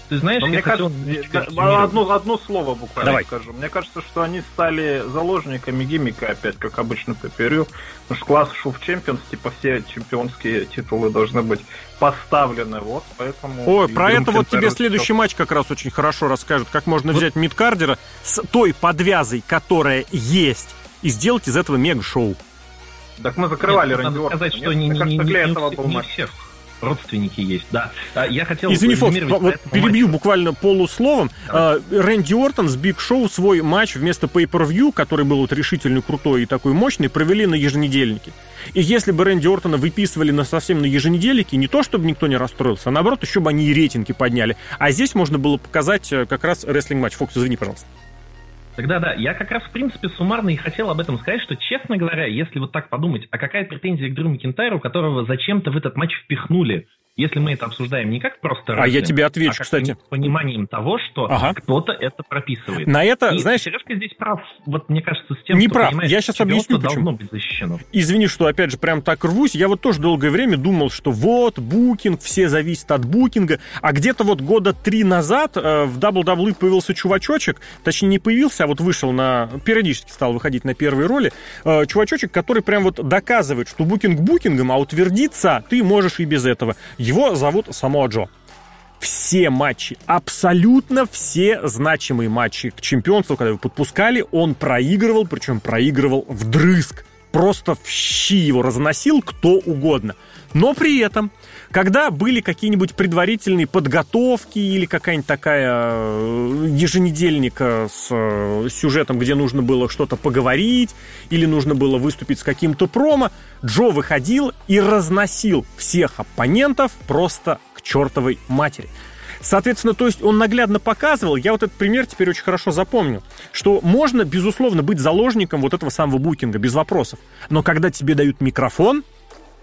Ты знаешь, я мне хотел... кажется, одно, одно слово буквально Давай. скажу. Мне кажется, что они стали заложниками гиммика опять, как обычно по перью. Потому что Clash of Champions, типа все чемпионские титулы должны быть поставлены. Вот, поэтому... Ой, про это вот тебе следующий матч как раз очень хорошо расскажет, как можно вот взять мидкардера с той подвязой, которая есть, и сделать из этого мега-шоу. Так мы закрывали Рэнди Ортона. Сказать, что не, не, кажется, не, не, не всех родственники есть, да. Я хотел... Извини, Фокс, вот перебью матчу буквально полусловом. Давай. Рэнди Ортон с Биг Шоу свой матч вместо Pay-Per-View, который был вот решительно крутой и такой мощный, провели на еженедельнике. И если бы Рэнди Ортона выписывали на совсем на еженедельнике, не то чтобы никто не расстроился, а наоборот, еще бы они и рейтинги подняли. А здесь можно было показать как раз рестлинг-матч. Фокс, извини, пожалуйста. Тогда да, я как раз, в принципе, суммарно и хотел об этом сказать, что, честно говоря, если вот так подумать, а какая претензия к Дрю Макинтайру, которого зачем-то в этот матч впихнули, если мы это обсуждаем не как просто... А я тебе отвечу, а кстати. С пониманием того, что ага. кто-то это прописывает. На это, и, знаешь... Сережка здесь прав, вот мне кажется, с тем, не что прав. Понимает, я сейчас объясню, почему. Должно быть защищено. Извини, что опять же прям так рвусь, я вот тоже долгое время думал, что вот, букинг, все зависит от букинга, а где-то вот года три назад э, в дабл ю дабл ю и появился чувачочек, точнее не появился, а вот вышел на... Периодически стал выходить на первые роли, э, чувачочек, который прям вот доказывает, что букинг букингом, а утвердиться ты можешь и без этого. Его зовут Самоа Джо. Все матчи, абсолютно все значимые матчи к чемпионству, когда его подпускали, он проигрывал, причем проигрывал вдрызг. Просто в щи его разносил кто угодно. Но при этом, когда были какие-нибудь предварительные подготовки или какая-нибудь такая еженедельника с сюжетом, где нужно было что-то поговорить или нужно было выступить с каким-то промо, Джо выходил и разносил всех оппонентов просто к чертовой матери. Соответственно, то есть он наглядно показывал, я вот этот пример теперь очень хорошо запомнил, что можно, безусловно, быть заложником вот этого самого букинга, без вопросов. Но когда тебе дают микрофон,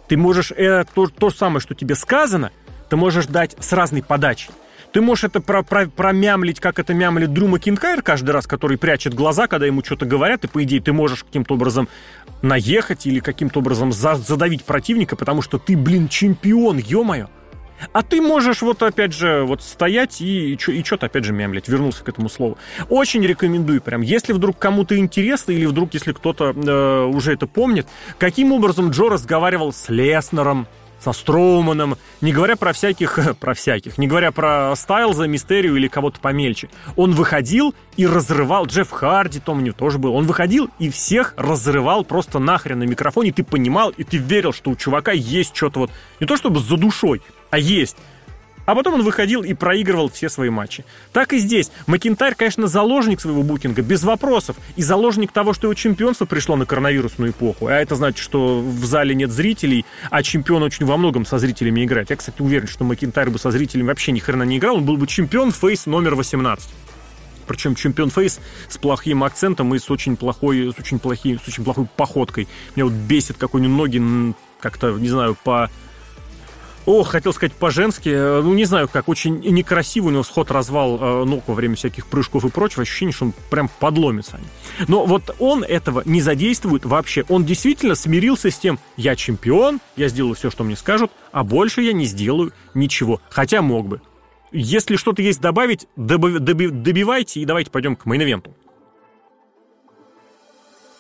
ты можешь, э, то, то самое, что тебе сказано, ты можешь дать с разной подачей. Ты можешь это про- про- промямлить, как это мямлит Дрю Макинтайр каждый раз, который прячет глаза, когда ему что-то говорят, и, по идее, ты можешь каким-то образом наехать или каким-то образом за- задавить противника, потому что ты, блин, чемпион, ё-моё. А ты можешь вот опять же вот стоять и, и, и что-то опять же мямлять. Вернулся к этому слову. Очень рекомендую прям. Если вдруг кому-то интересно или вдруг если кто-то э, уже это помнит, каким образом Джо разговаривал с Леснером, со Строуманом, не говоря про всяких, про всяких, не говоря про Стайлза, Мистерию или кого-то помельче. Он выходил и разрывал, Джефф Харди, там у него тоже был, он выходил и всех разрывал просто нахрен на микрофоне, и ты понимал, и ты верил, что у чувака есть что-то вот, не то чтобы за душой, а есть. А потом он выходил и проигрывал все свои матчи. Так и здесь. Макинтайр, конечно, заложник своего букинга, без вопросов. И заложник того, что его чемпионство пришло на коронавирусную эпоху. А это значит, что в зале нет зрителей, а чемпион очень во многом со зрителями играет. Я, кстати, уверен, что Макинтайр бы со зрителями вообще ни хрена не играл. Он был бы чемпион фейс номер восемнадцать. Причем чемпион фейс с плохим акцентом и с очень плохой, с очень плохой, с очень плохой походкой. Меня вот бесит, как у него ноги как-то, не знаю, по... Ох, хотел сказать по-женски, ну не знаю как, очень некрасивый у него сход-развал ног во время всяких прыжков и прочего, ощущение, что он прям подломится. Но вот он этого не задействует вообще, он действительно смирился с тем, я чемпион, я сделаю все, что мне скажут, а больше я не сделаю ничего, хотя мог бы. Если что-то есть добавить, доби- доби- добивайте и давайте пойдем к мейн-ивенту.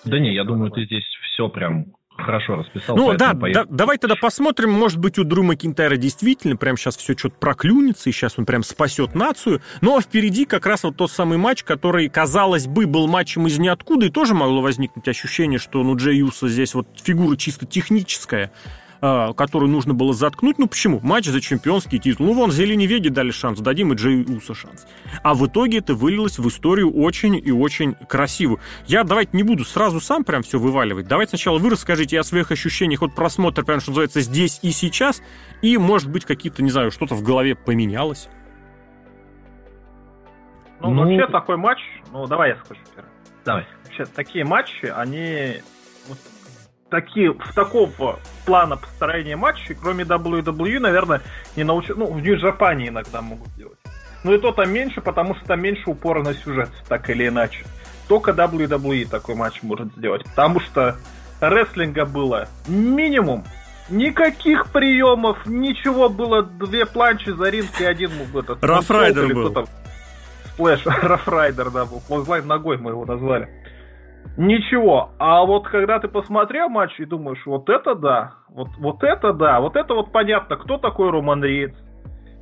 Да не, я думаю, ты здесь все прям... Хорошо расписал. Ну да, да, давай тогда посмотрим, может быть, у Дрю Макинтайра действительно прямо сейчас все что-то проклюнется, и сейчас он прям спасет нацию. Но впереди как раз вот тот самый матч, который, казалось бы, был матчем из ниоткуда, и тоже могло возникнуть ощущение, что ну Джей Уса здесь вот фигура чисто техническая, которую нужно было заткнуть. Ну почему? Матч за чемпионский титул. Ну вон, Зелени Веге дали шанс, дадим и Джей Усо шанс. А в итоге это вылилось в историю очень и очень красивую. Я давайте не буду сразу сам прям все вываливать. Давайте сначала вы расскажите о своих ощущениях от просмотра, прям что называется, здесь и сейчас. И, может быть, какие-то, не знаю, что-то в голове поменялось. Ну, ну... вообще такой матч... Ну, давай я скажу первым. Давай. Вообще, такие матчи, они... Такие, в такого плана построения матчей, кроме дабл ю дабл ю и, наверное, не научат. Ну, в Нью-Джапане иногда могут делать. Но и то там меньше, потому что там меньше упора на сюжет, так или иначе. Только дабл ю дабл ю и такой матч может сделать, потому что рестлинга было минимум. Никаких приемов, ничего было. Две планчи за ринг и один этот, Рафрайдер был. Сплэш, Рафрайдер, да, был. Клоузлайн ногой мы его назвали. Ничего, а вот когда ты посмотрел матч и думаешь, вот это да, вот, вот это да, вот это вот понятно, кто такой Роман Рейнс,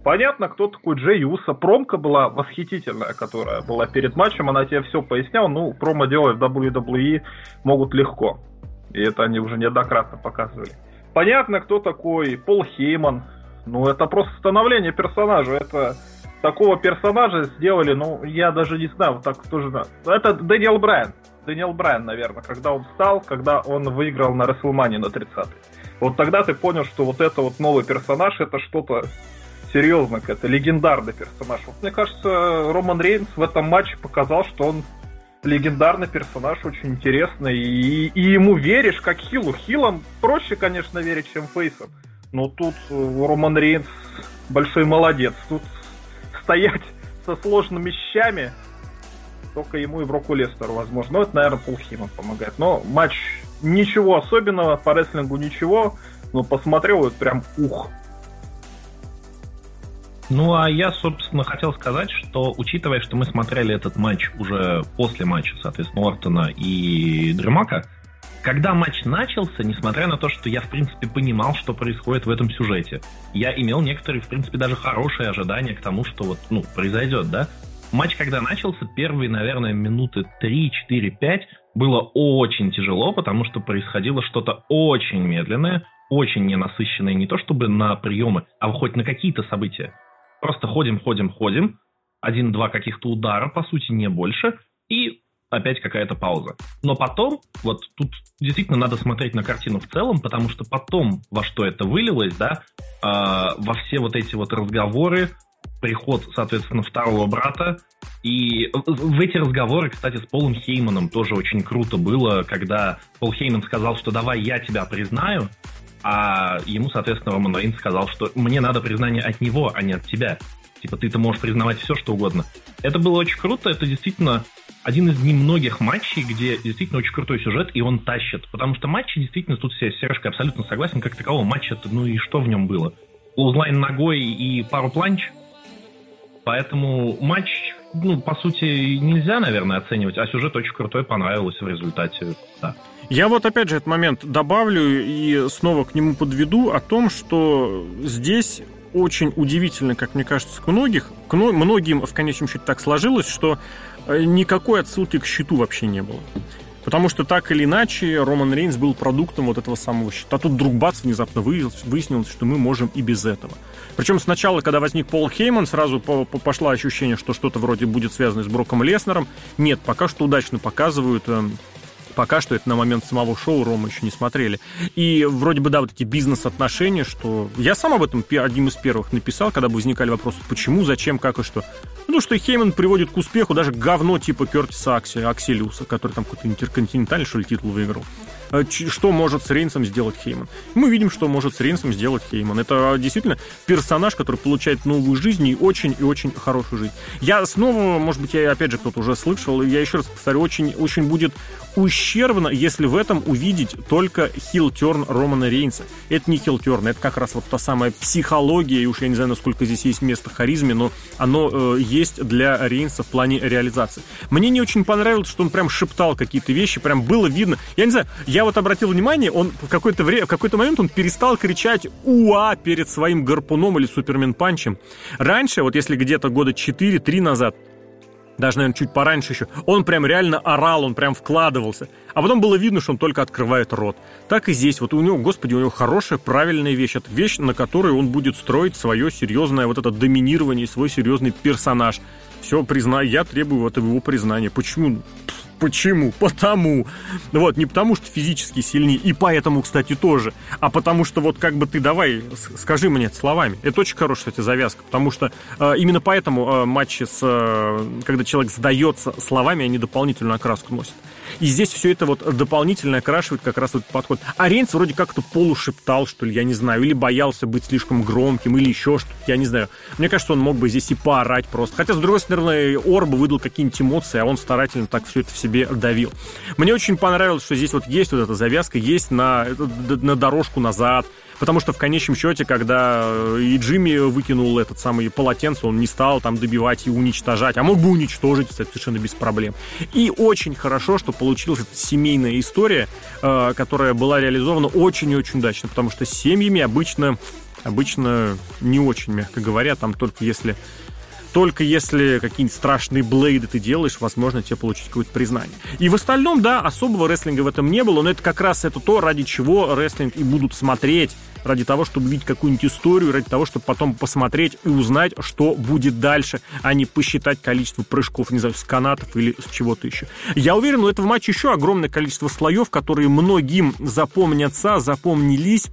понятно, кто такой Джей Усо, промка была восхитительная, которая была перед матчем, она тебе все поясняла, ну, промо делают в дабл ю дабл ю и могут легко, и это они уже неоднократно показывали. Понятно, кто такой Пол Хейман, ну, это просто становление персонажа, это... Такого персонажа сделали, ну, я даже не знаю, вот так тоже... Это Дэниел Брайан. Дэниел Брайан, наверное, когда он встал, когда он выиграл на Рестлмании на тридцатый. Вот тогда ты понял, что вот это вот новый персонаж, это что-то серьезное, это легендарный персонаж. Вот мне кажется, Роман Рейнс в этом матче показал, что он легендарный персонаж, очень интересный, и, и ему веришь как хилу. Хилам проще, конечно, верить, чем фейсам. Но тут Роман Рейнс большой молодец. Тут стоять со сложными щами только ему и Броку Леснеру, возможно. Ну, это, наверное, Пол Хейман помогает. Но матч ничего особенного, по рестлингу ничего, но посмотрел и прям ух. Ну, а я, собственно, хотел сказать, что, учитывая, что мы смотрели этот матч уже после матча, соответственно, Ортона и Дрю Мака, когда матч начался, несмотря на то, что я, в принципе, понимал, что происходит в этом сюжете, я имел некоторые, в принципе, даже хорошие ожидания к тому, что вот, ну, произойдет, да? Матч, когда начался, первые, наверное, минуты три, четыре, пять было очень тяжело, потому что происходило что-то очень медленное, очень ненасыщенное, не то чтобы на приемы, а хоть на какие-то события. Просто ходим, ходим, ходим, один-два каких-то удара, по сути, не больше, и... опять какая-то пауза. Но потом, вот тут действительно надо смотреть на картину в целом, потому что потом, во что это вылилось, да, э, во все вот эти вот разговоры, приход, соответственно, второго брата, и в эти разговоры, кстати, с Полом Хейманом тоже очень круто было, когда Пол Хейман сказал, что давай я тебя признаю, а ему, соответственно, Роман Рейнс сказал, что мне надо признание от него, а не от тебя. Типа ты-то можешь признавать все, что угодно. Это было очень круто, это действительно один из немногих матчей, где действительно очень крутой сюжет, и он тащит. Потому что матчи действительно, тут все с Сережкой абсолютно согласен, как такового матча-то, ну и что в нем было? Лоузлайн ногой и пару планч. Поэтому матч, ну, по сути, нельзя, наверное, оценивать, а сюжет очень крутой, понравился в результате, да. Я вот опять же этот момент добавлю и снова к нему подведу о том, что здесь очень удивительно, как мне кажется, к многих, к многим в конечном счете так сложилось, что никакой отсылки к щиту вообще не было. Потому что так или иначе Роман Рейнс был продуктом вот этого самого щита. А тут вдруг бац, внезапно выяснилось, что мы можем и без этого. Причем сначала, когда возник Пол Хейман, сразу пошло ощущение, что что-то вроде будет связано с Броком Леснером. Нет, пока что удачно показывают. Пока что это на момент самого шоу, Рома еще не смотрели. И вроде бы, да, вот эти бизнес-отношения, что... Я сам об этом одним из первых написал, когда бы возникали вопросы, почему, зачем, как и что. Ну, что Хейман приводит к успеху даже говно типа Кертиса Акселюса, который там какой-то интерконтинентальный, что ли, титул выиграл. Что может с Рейнсом сделать Хейман? Мы видим, что может с Рейнсом сделать Хейман. Это действительно персонаж, который получает новую жизнь и очень и очень хорошую жизнь. Я снова, может быть, я опять же кто-то уже слышал, я еще раз повторю, очень, очень будет ущербно, если в этом увидеть только хилтерн Романа Рейнса. Это не хилтерн, это как раз вот та самая психология, и уж я не знаю, насколько здесь есть место харизме, но оно э, есть для Рейнса в плане реализации. Мне не очень понравилось, что он прям шептал какие-то вещи, прям было видно. Я не знаю, я вот обратил внимание, он в какой-то, вре- в какой-то момент он перестал кричать «Уа!» перед своим гарпуном или супермен-панчем. Раньше, вот если где-то года четыре-три назад, даже, наверное, чуть пораньше еще, он прям реально орал, он прям вкладывался. А потом было видно, что он только открывает рот. Так и здесь. Вот у него, господи, у него хорошая, правильная вещь. Это вещь, на которой он будет строить свое серьезное вот это доминирование, свой серьезный персонаж. Все, признаю, я требую вот его признания. Почему? Почему? Потому. Вот, не потому, что физически сильнее, и поэтому, кстати, тоже, а потому что вот как бы ты давай, скажи мне это словами. Это очень хорошая, кстати, завязка, потому что э, именно поэтому э, матчи, с, э, когда человек сдается словами, они дополнительную окраску носят. И здесь все это вот дополнительно окрашивает как раз вот подход. А Рейнс вроде как-то полушептал, что ли, я не знаю, или боялся быть слишком громким, или еще что-то, я не знаю. Мне кажется, он мог бы здесь и поорать просто. Хотя, с другой стороны, Орба выдал какие-нибудь эмоции, а он старательно так все это в себе давил. Мне очень понравилось, что здесь вот есть вот эта завязка, есть на, на дорожку назад, потому что в конечном счете, когда и Джимми выкинул этот самый полотенце, он не стал там добивать и уничтожать, а мог бы уничтожить, кстати, совершенно без проблем. И очень хорошо, что получилась эта семейная история, которая была реализована очень и очень удачно, потому что с семьями обычно, обычно не очень, мягко говоря, там только если... Только если какие-нибудь страшные блейды ты делаешь, возможно, тебе получить какое-то признание. И в остальном, да, особого рестлинга в этом не было, но это как раз это то, ради чего рестлинг и будут смотреть, ради того, чтобы видеть какую-нибудь историю, ради того, чтобы потом посмотреть и узнать, что будет дальше, а не посчитать количество прыжков, не знаю, с канатов или с чего-то еще. Я уверен, у этого матча еще огромное количество слоев, которые многим запомнятся, запомнились.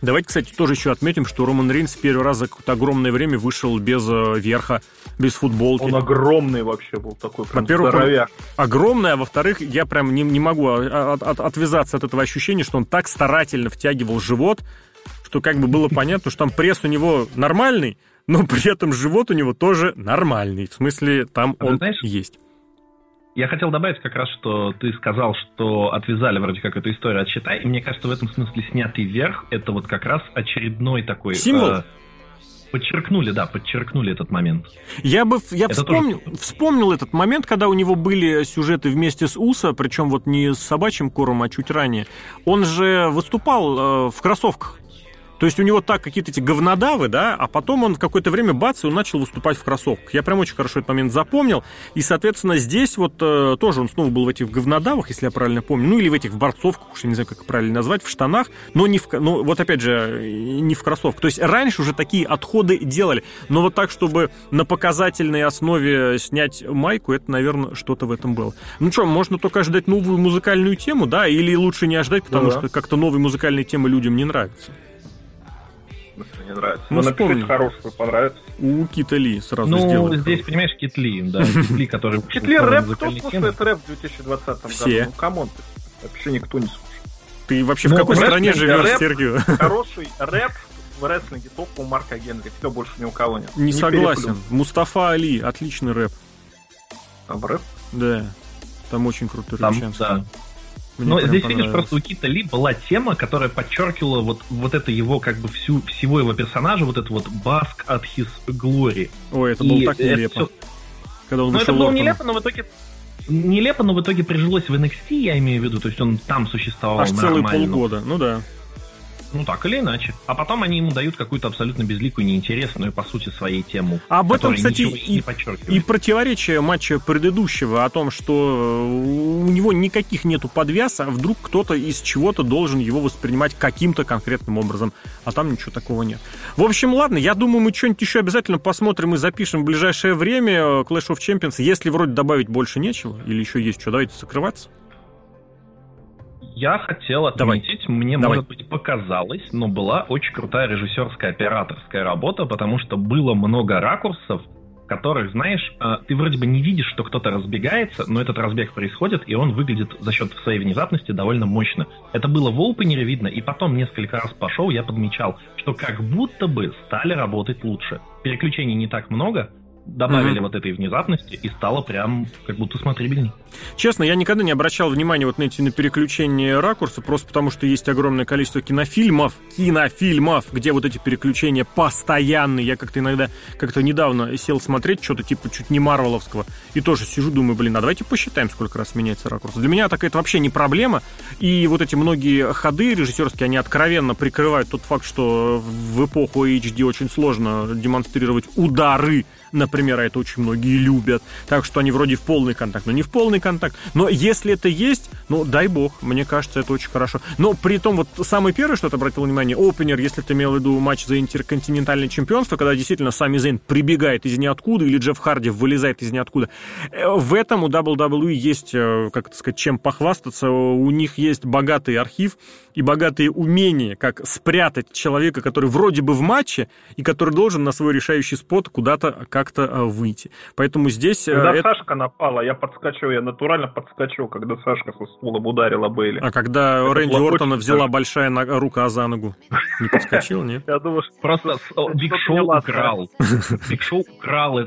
Давайте, кстати, тоже еще отметим, что Роман Рейнс в первый раз за какое-то огромное время вышел без верха, без футболки. Он огромный вообще был такой, прям здоровяк. Огромный, а во-вторых, я прям не, не могу от, от, отвязаться от этого ощущения, что он так старательно втягивал живот, что как бы было понятно, что там пресс у него нормальный, но при этом живот у него тоже нормальный. В смысле, там он есть. Я хотел добавить как раз, что ты сказал, что отвязали вроде как эту историю от щита, и мне кажется, в этом смысле снятый верх, это вот как раз очередной такой... Символ? Э, подчеркнули, да, подчеркнули этот момент. Я бы я вспомнил, тоже... вспомнил этот момент, когда у него были сюжеты вместе с Усо, причем вот не с собачьим кором, а чуть ранее. Он же выступал э, в кроссовках. То есть у него так какие-то эти говнодавы, да, а потом он в какое-то время, бац, и он начал выступать в кроссовках. Я прям очень хорошо этот момент запомнил. И, соответственно, здесь вот э, тоже он снова был в этих говнодавах, если я правильно помню, ну или в этих в борцовках, уж я не знаю, как их правильно назвать, в штанах, но не в, ну, вот опять же, не в кроссовках. То есть раньше уже такие отходы делали, но вот так, чтобы на показательной основе снять майку, это, наверное, что-то в этом было. Ну что, можно только ожидать новую музыкальную тему, да, или лучше не ожидать, потому да. что как-то новые музыкальные темы людям не нравятся. Не нравится. Ну, напишите хорошую, понравится. У Кита Ли сразу ну, сделали. Ну, здесь, хороший. Понимаешь, Кит Ли, да. Кит Ли, который... Кит Ли рэп, кто слушает рэп в две тысячи двадцатом году? Все. Ну, камон, вообще никто не слушает. Ты вообще в какой стране живешь, Сергей? Хороший рэп в рестлинге топ у Марка Генри. Все, больше ни у кого нет. Не, не согласен. Переплюн. Мустафа Али, отличный рэп. А в рэп? Да. Там очень круто рэпчанцы. Да. Ну, здесь, видишь, просто у Кита Ли была тема, которая подчеркивала вот, вот это его, как бы, всю, всего его персонажа, вот этот вот баск от his glory. Ой, это и было так нелепо. Все... Когда он ну, это было Ортона. нелепо, но в итоге... Нелепо, но в итоге прижилось в эн экс ти, я имею в виду, то есть он там существовал аж нормально. Целые полгода, ну да. Ну так или иначе. А потом они ему дают какую-то абсолютно безликую, неинтересную, по сути, своей тему. А об этом, кстати, и, и противоречие матча предыдущего, о том, что у него никаких нету подвяз, а вдруг кто-то из чего-то должен его воспринимать каким-то конкретным образом. А там ничего такого нет. В общем, ладно, я думаю, мы что-нибудь еще обязательно посмотрим и запишем в ближайшее время. Clash of Champions, если вроде добавить больше нечего, или еще есть что, давайте закрываться. Я хотел отметить, Давай. мне, Давай. может быть, показалось, но была очень крутая режиссерская, операторская работа, потому что было много ракурсов, которых, знаешь, ты вроде бы не видишь, что кто-то разбегается, но этот разбег происходит, и он выглядит за счет своей внезапности довольно мощно. Это было в опенере видно, и потом несколько раз по шоу я подмечал, что как будто бы стали работать лучше. Переключений не так много, добавили mm-hmm. вот этой внезапности, и стало прям как будто смотрибельней. Честно, я никогда не обращал внимания вот на эти на переключения ракурса, просто потому что есть огромное количество кинофильмов, кинофильмов, где вот эти переключения постоянные. Я как-то иногда, как-то недавно сел смотреть что-то типа чуть не марвеловского, и тоже сижу, думаю, блин, а давайте посчитаем, сколько раз меняется ракурс. Для меня так это вообще не проблема, и вот эти многие ходы режиссерские, они откровенно прикрывают тот факт, что в эпоху эйч ди очень сложно демонстрировать удары, например, а это очень многие любят, так что они вроде в полный контакт, но не в полный контакт. Но если это есть, ну, дай бог, мне кажется, это очень хорошо. Но при том, вот самое первое, что ты обратил внимание, опенер, если ты имел в виду матч за интерконтинентальное чемпионство, когда действительно Сами Зейн прибегает из ниоткуда, или Джефф Харди вылезает из ниоткуда. В этом у дабл ю дабл ю и есть, как это сказать, чем похвастаться. У них есть богатый архив и богатые умения, как спрятать человека, который вроде бы в матче, и который должен на свой решающий спот куда-то как-то выйти. Поэтому здесь... Когда это... Сашка напала, я подскочил, я натурально подскочил, когда Сашка со стулом ударила Бейли. А когда это Рэнди Ортона взяла большая нога, рука за ногу, не подскочил, нет? Я думаю, что... Просто Биг Шоу украл. Биг Шоу украл.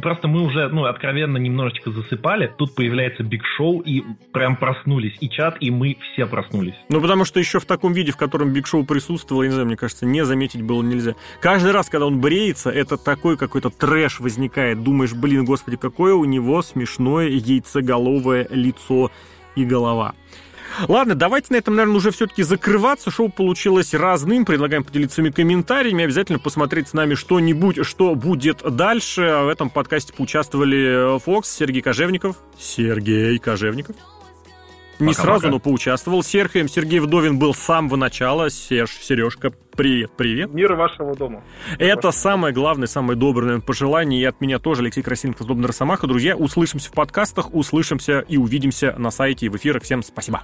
Просто мы уже, ну, откровенно немножечко засыпали, тут появляется Биг Шоу, и прям проснулись. И чат, и мы все проснулись. Ну, потому что еще в таком виде, в котором Биг Шоу присутствовал, я не знаю, мне кажется, не заметить было нельзя. Каждый раз, когда он бреется, это такой какой-то трэш возникает. Думаешь, блин, господи, какое у него смешное яйцеголовое лицо и голова. Ладно, давайте на этом, наверное, уже все-таки закрываться. Шоу получилось разным. Предлагаем поделиться своими комментариями. Обязательно посмотреть с нами что-нибудь, что будет дальше. В этом подкасте поучаствовали Фокс, Сергей Кожевников. Сергей Кожевников. Не пока, сразу, пока. но поучаствовал. Серхием Сергей Вдовин был с самого начала. Серж, Сережка, привет, привет. Мир вашего дома. Это вашего самое главное, самое доброе, наверное, пожелание. И от меня тоже, Алексей Красильников, Злобный Росомаха. Друзья, услышимся в подкастах, услышимся и увидимся на сайте и в эфирах. Всем спасибо.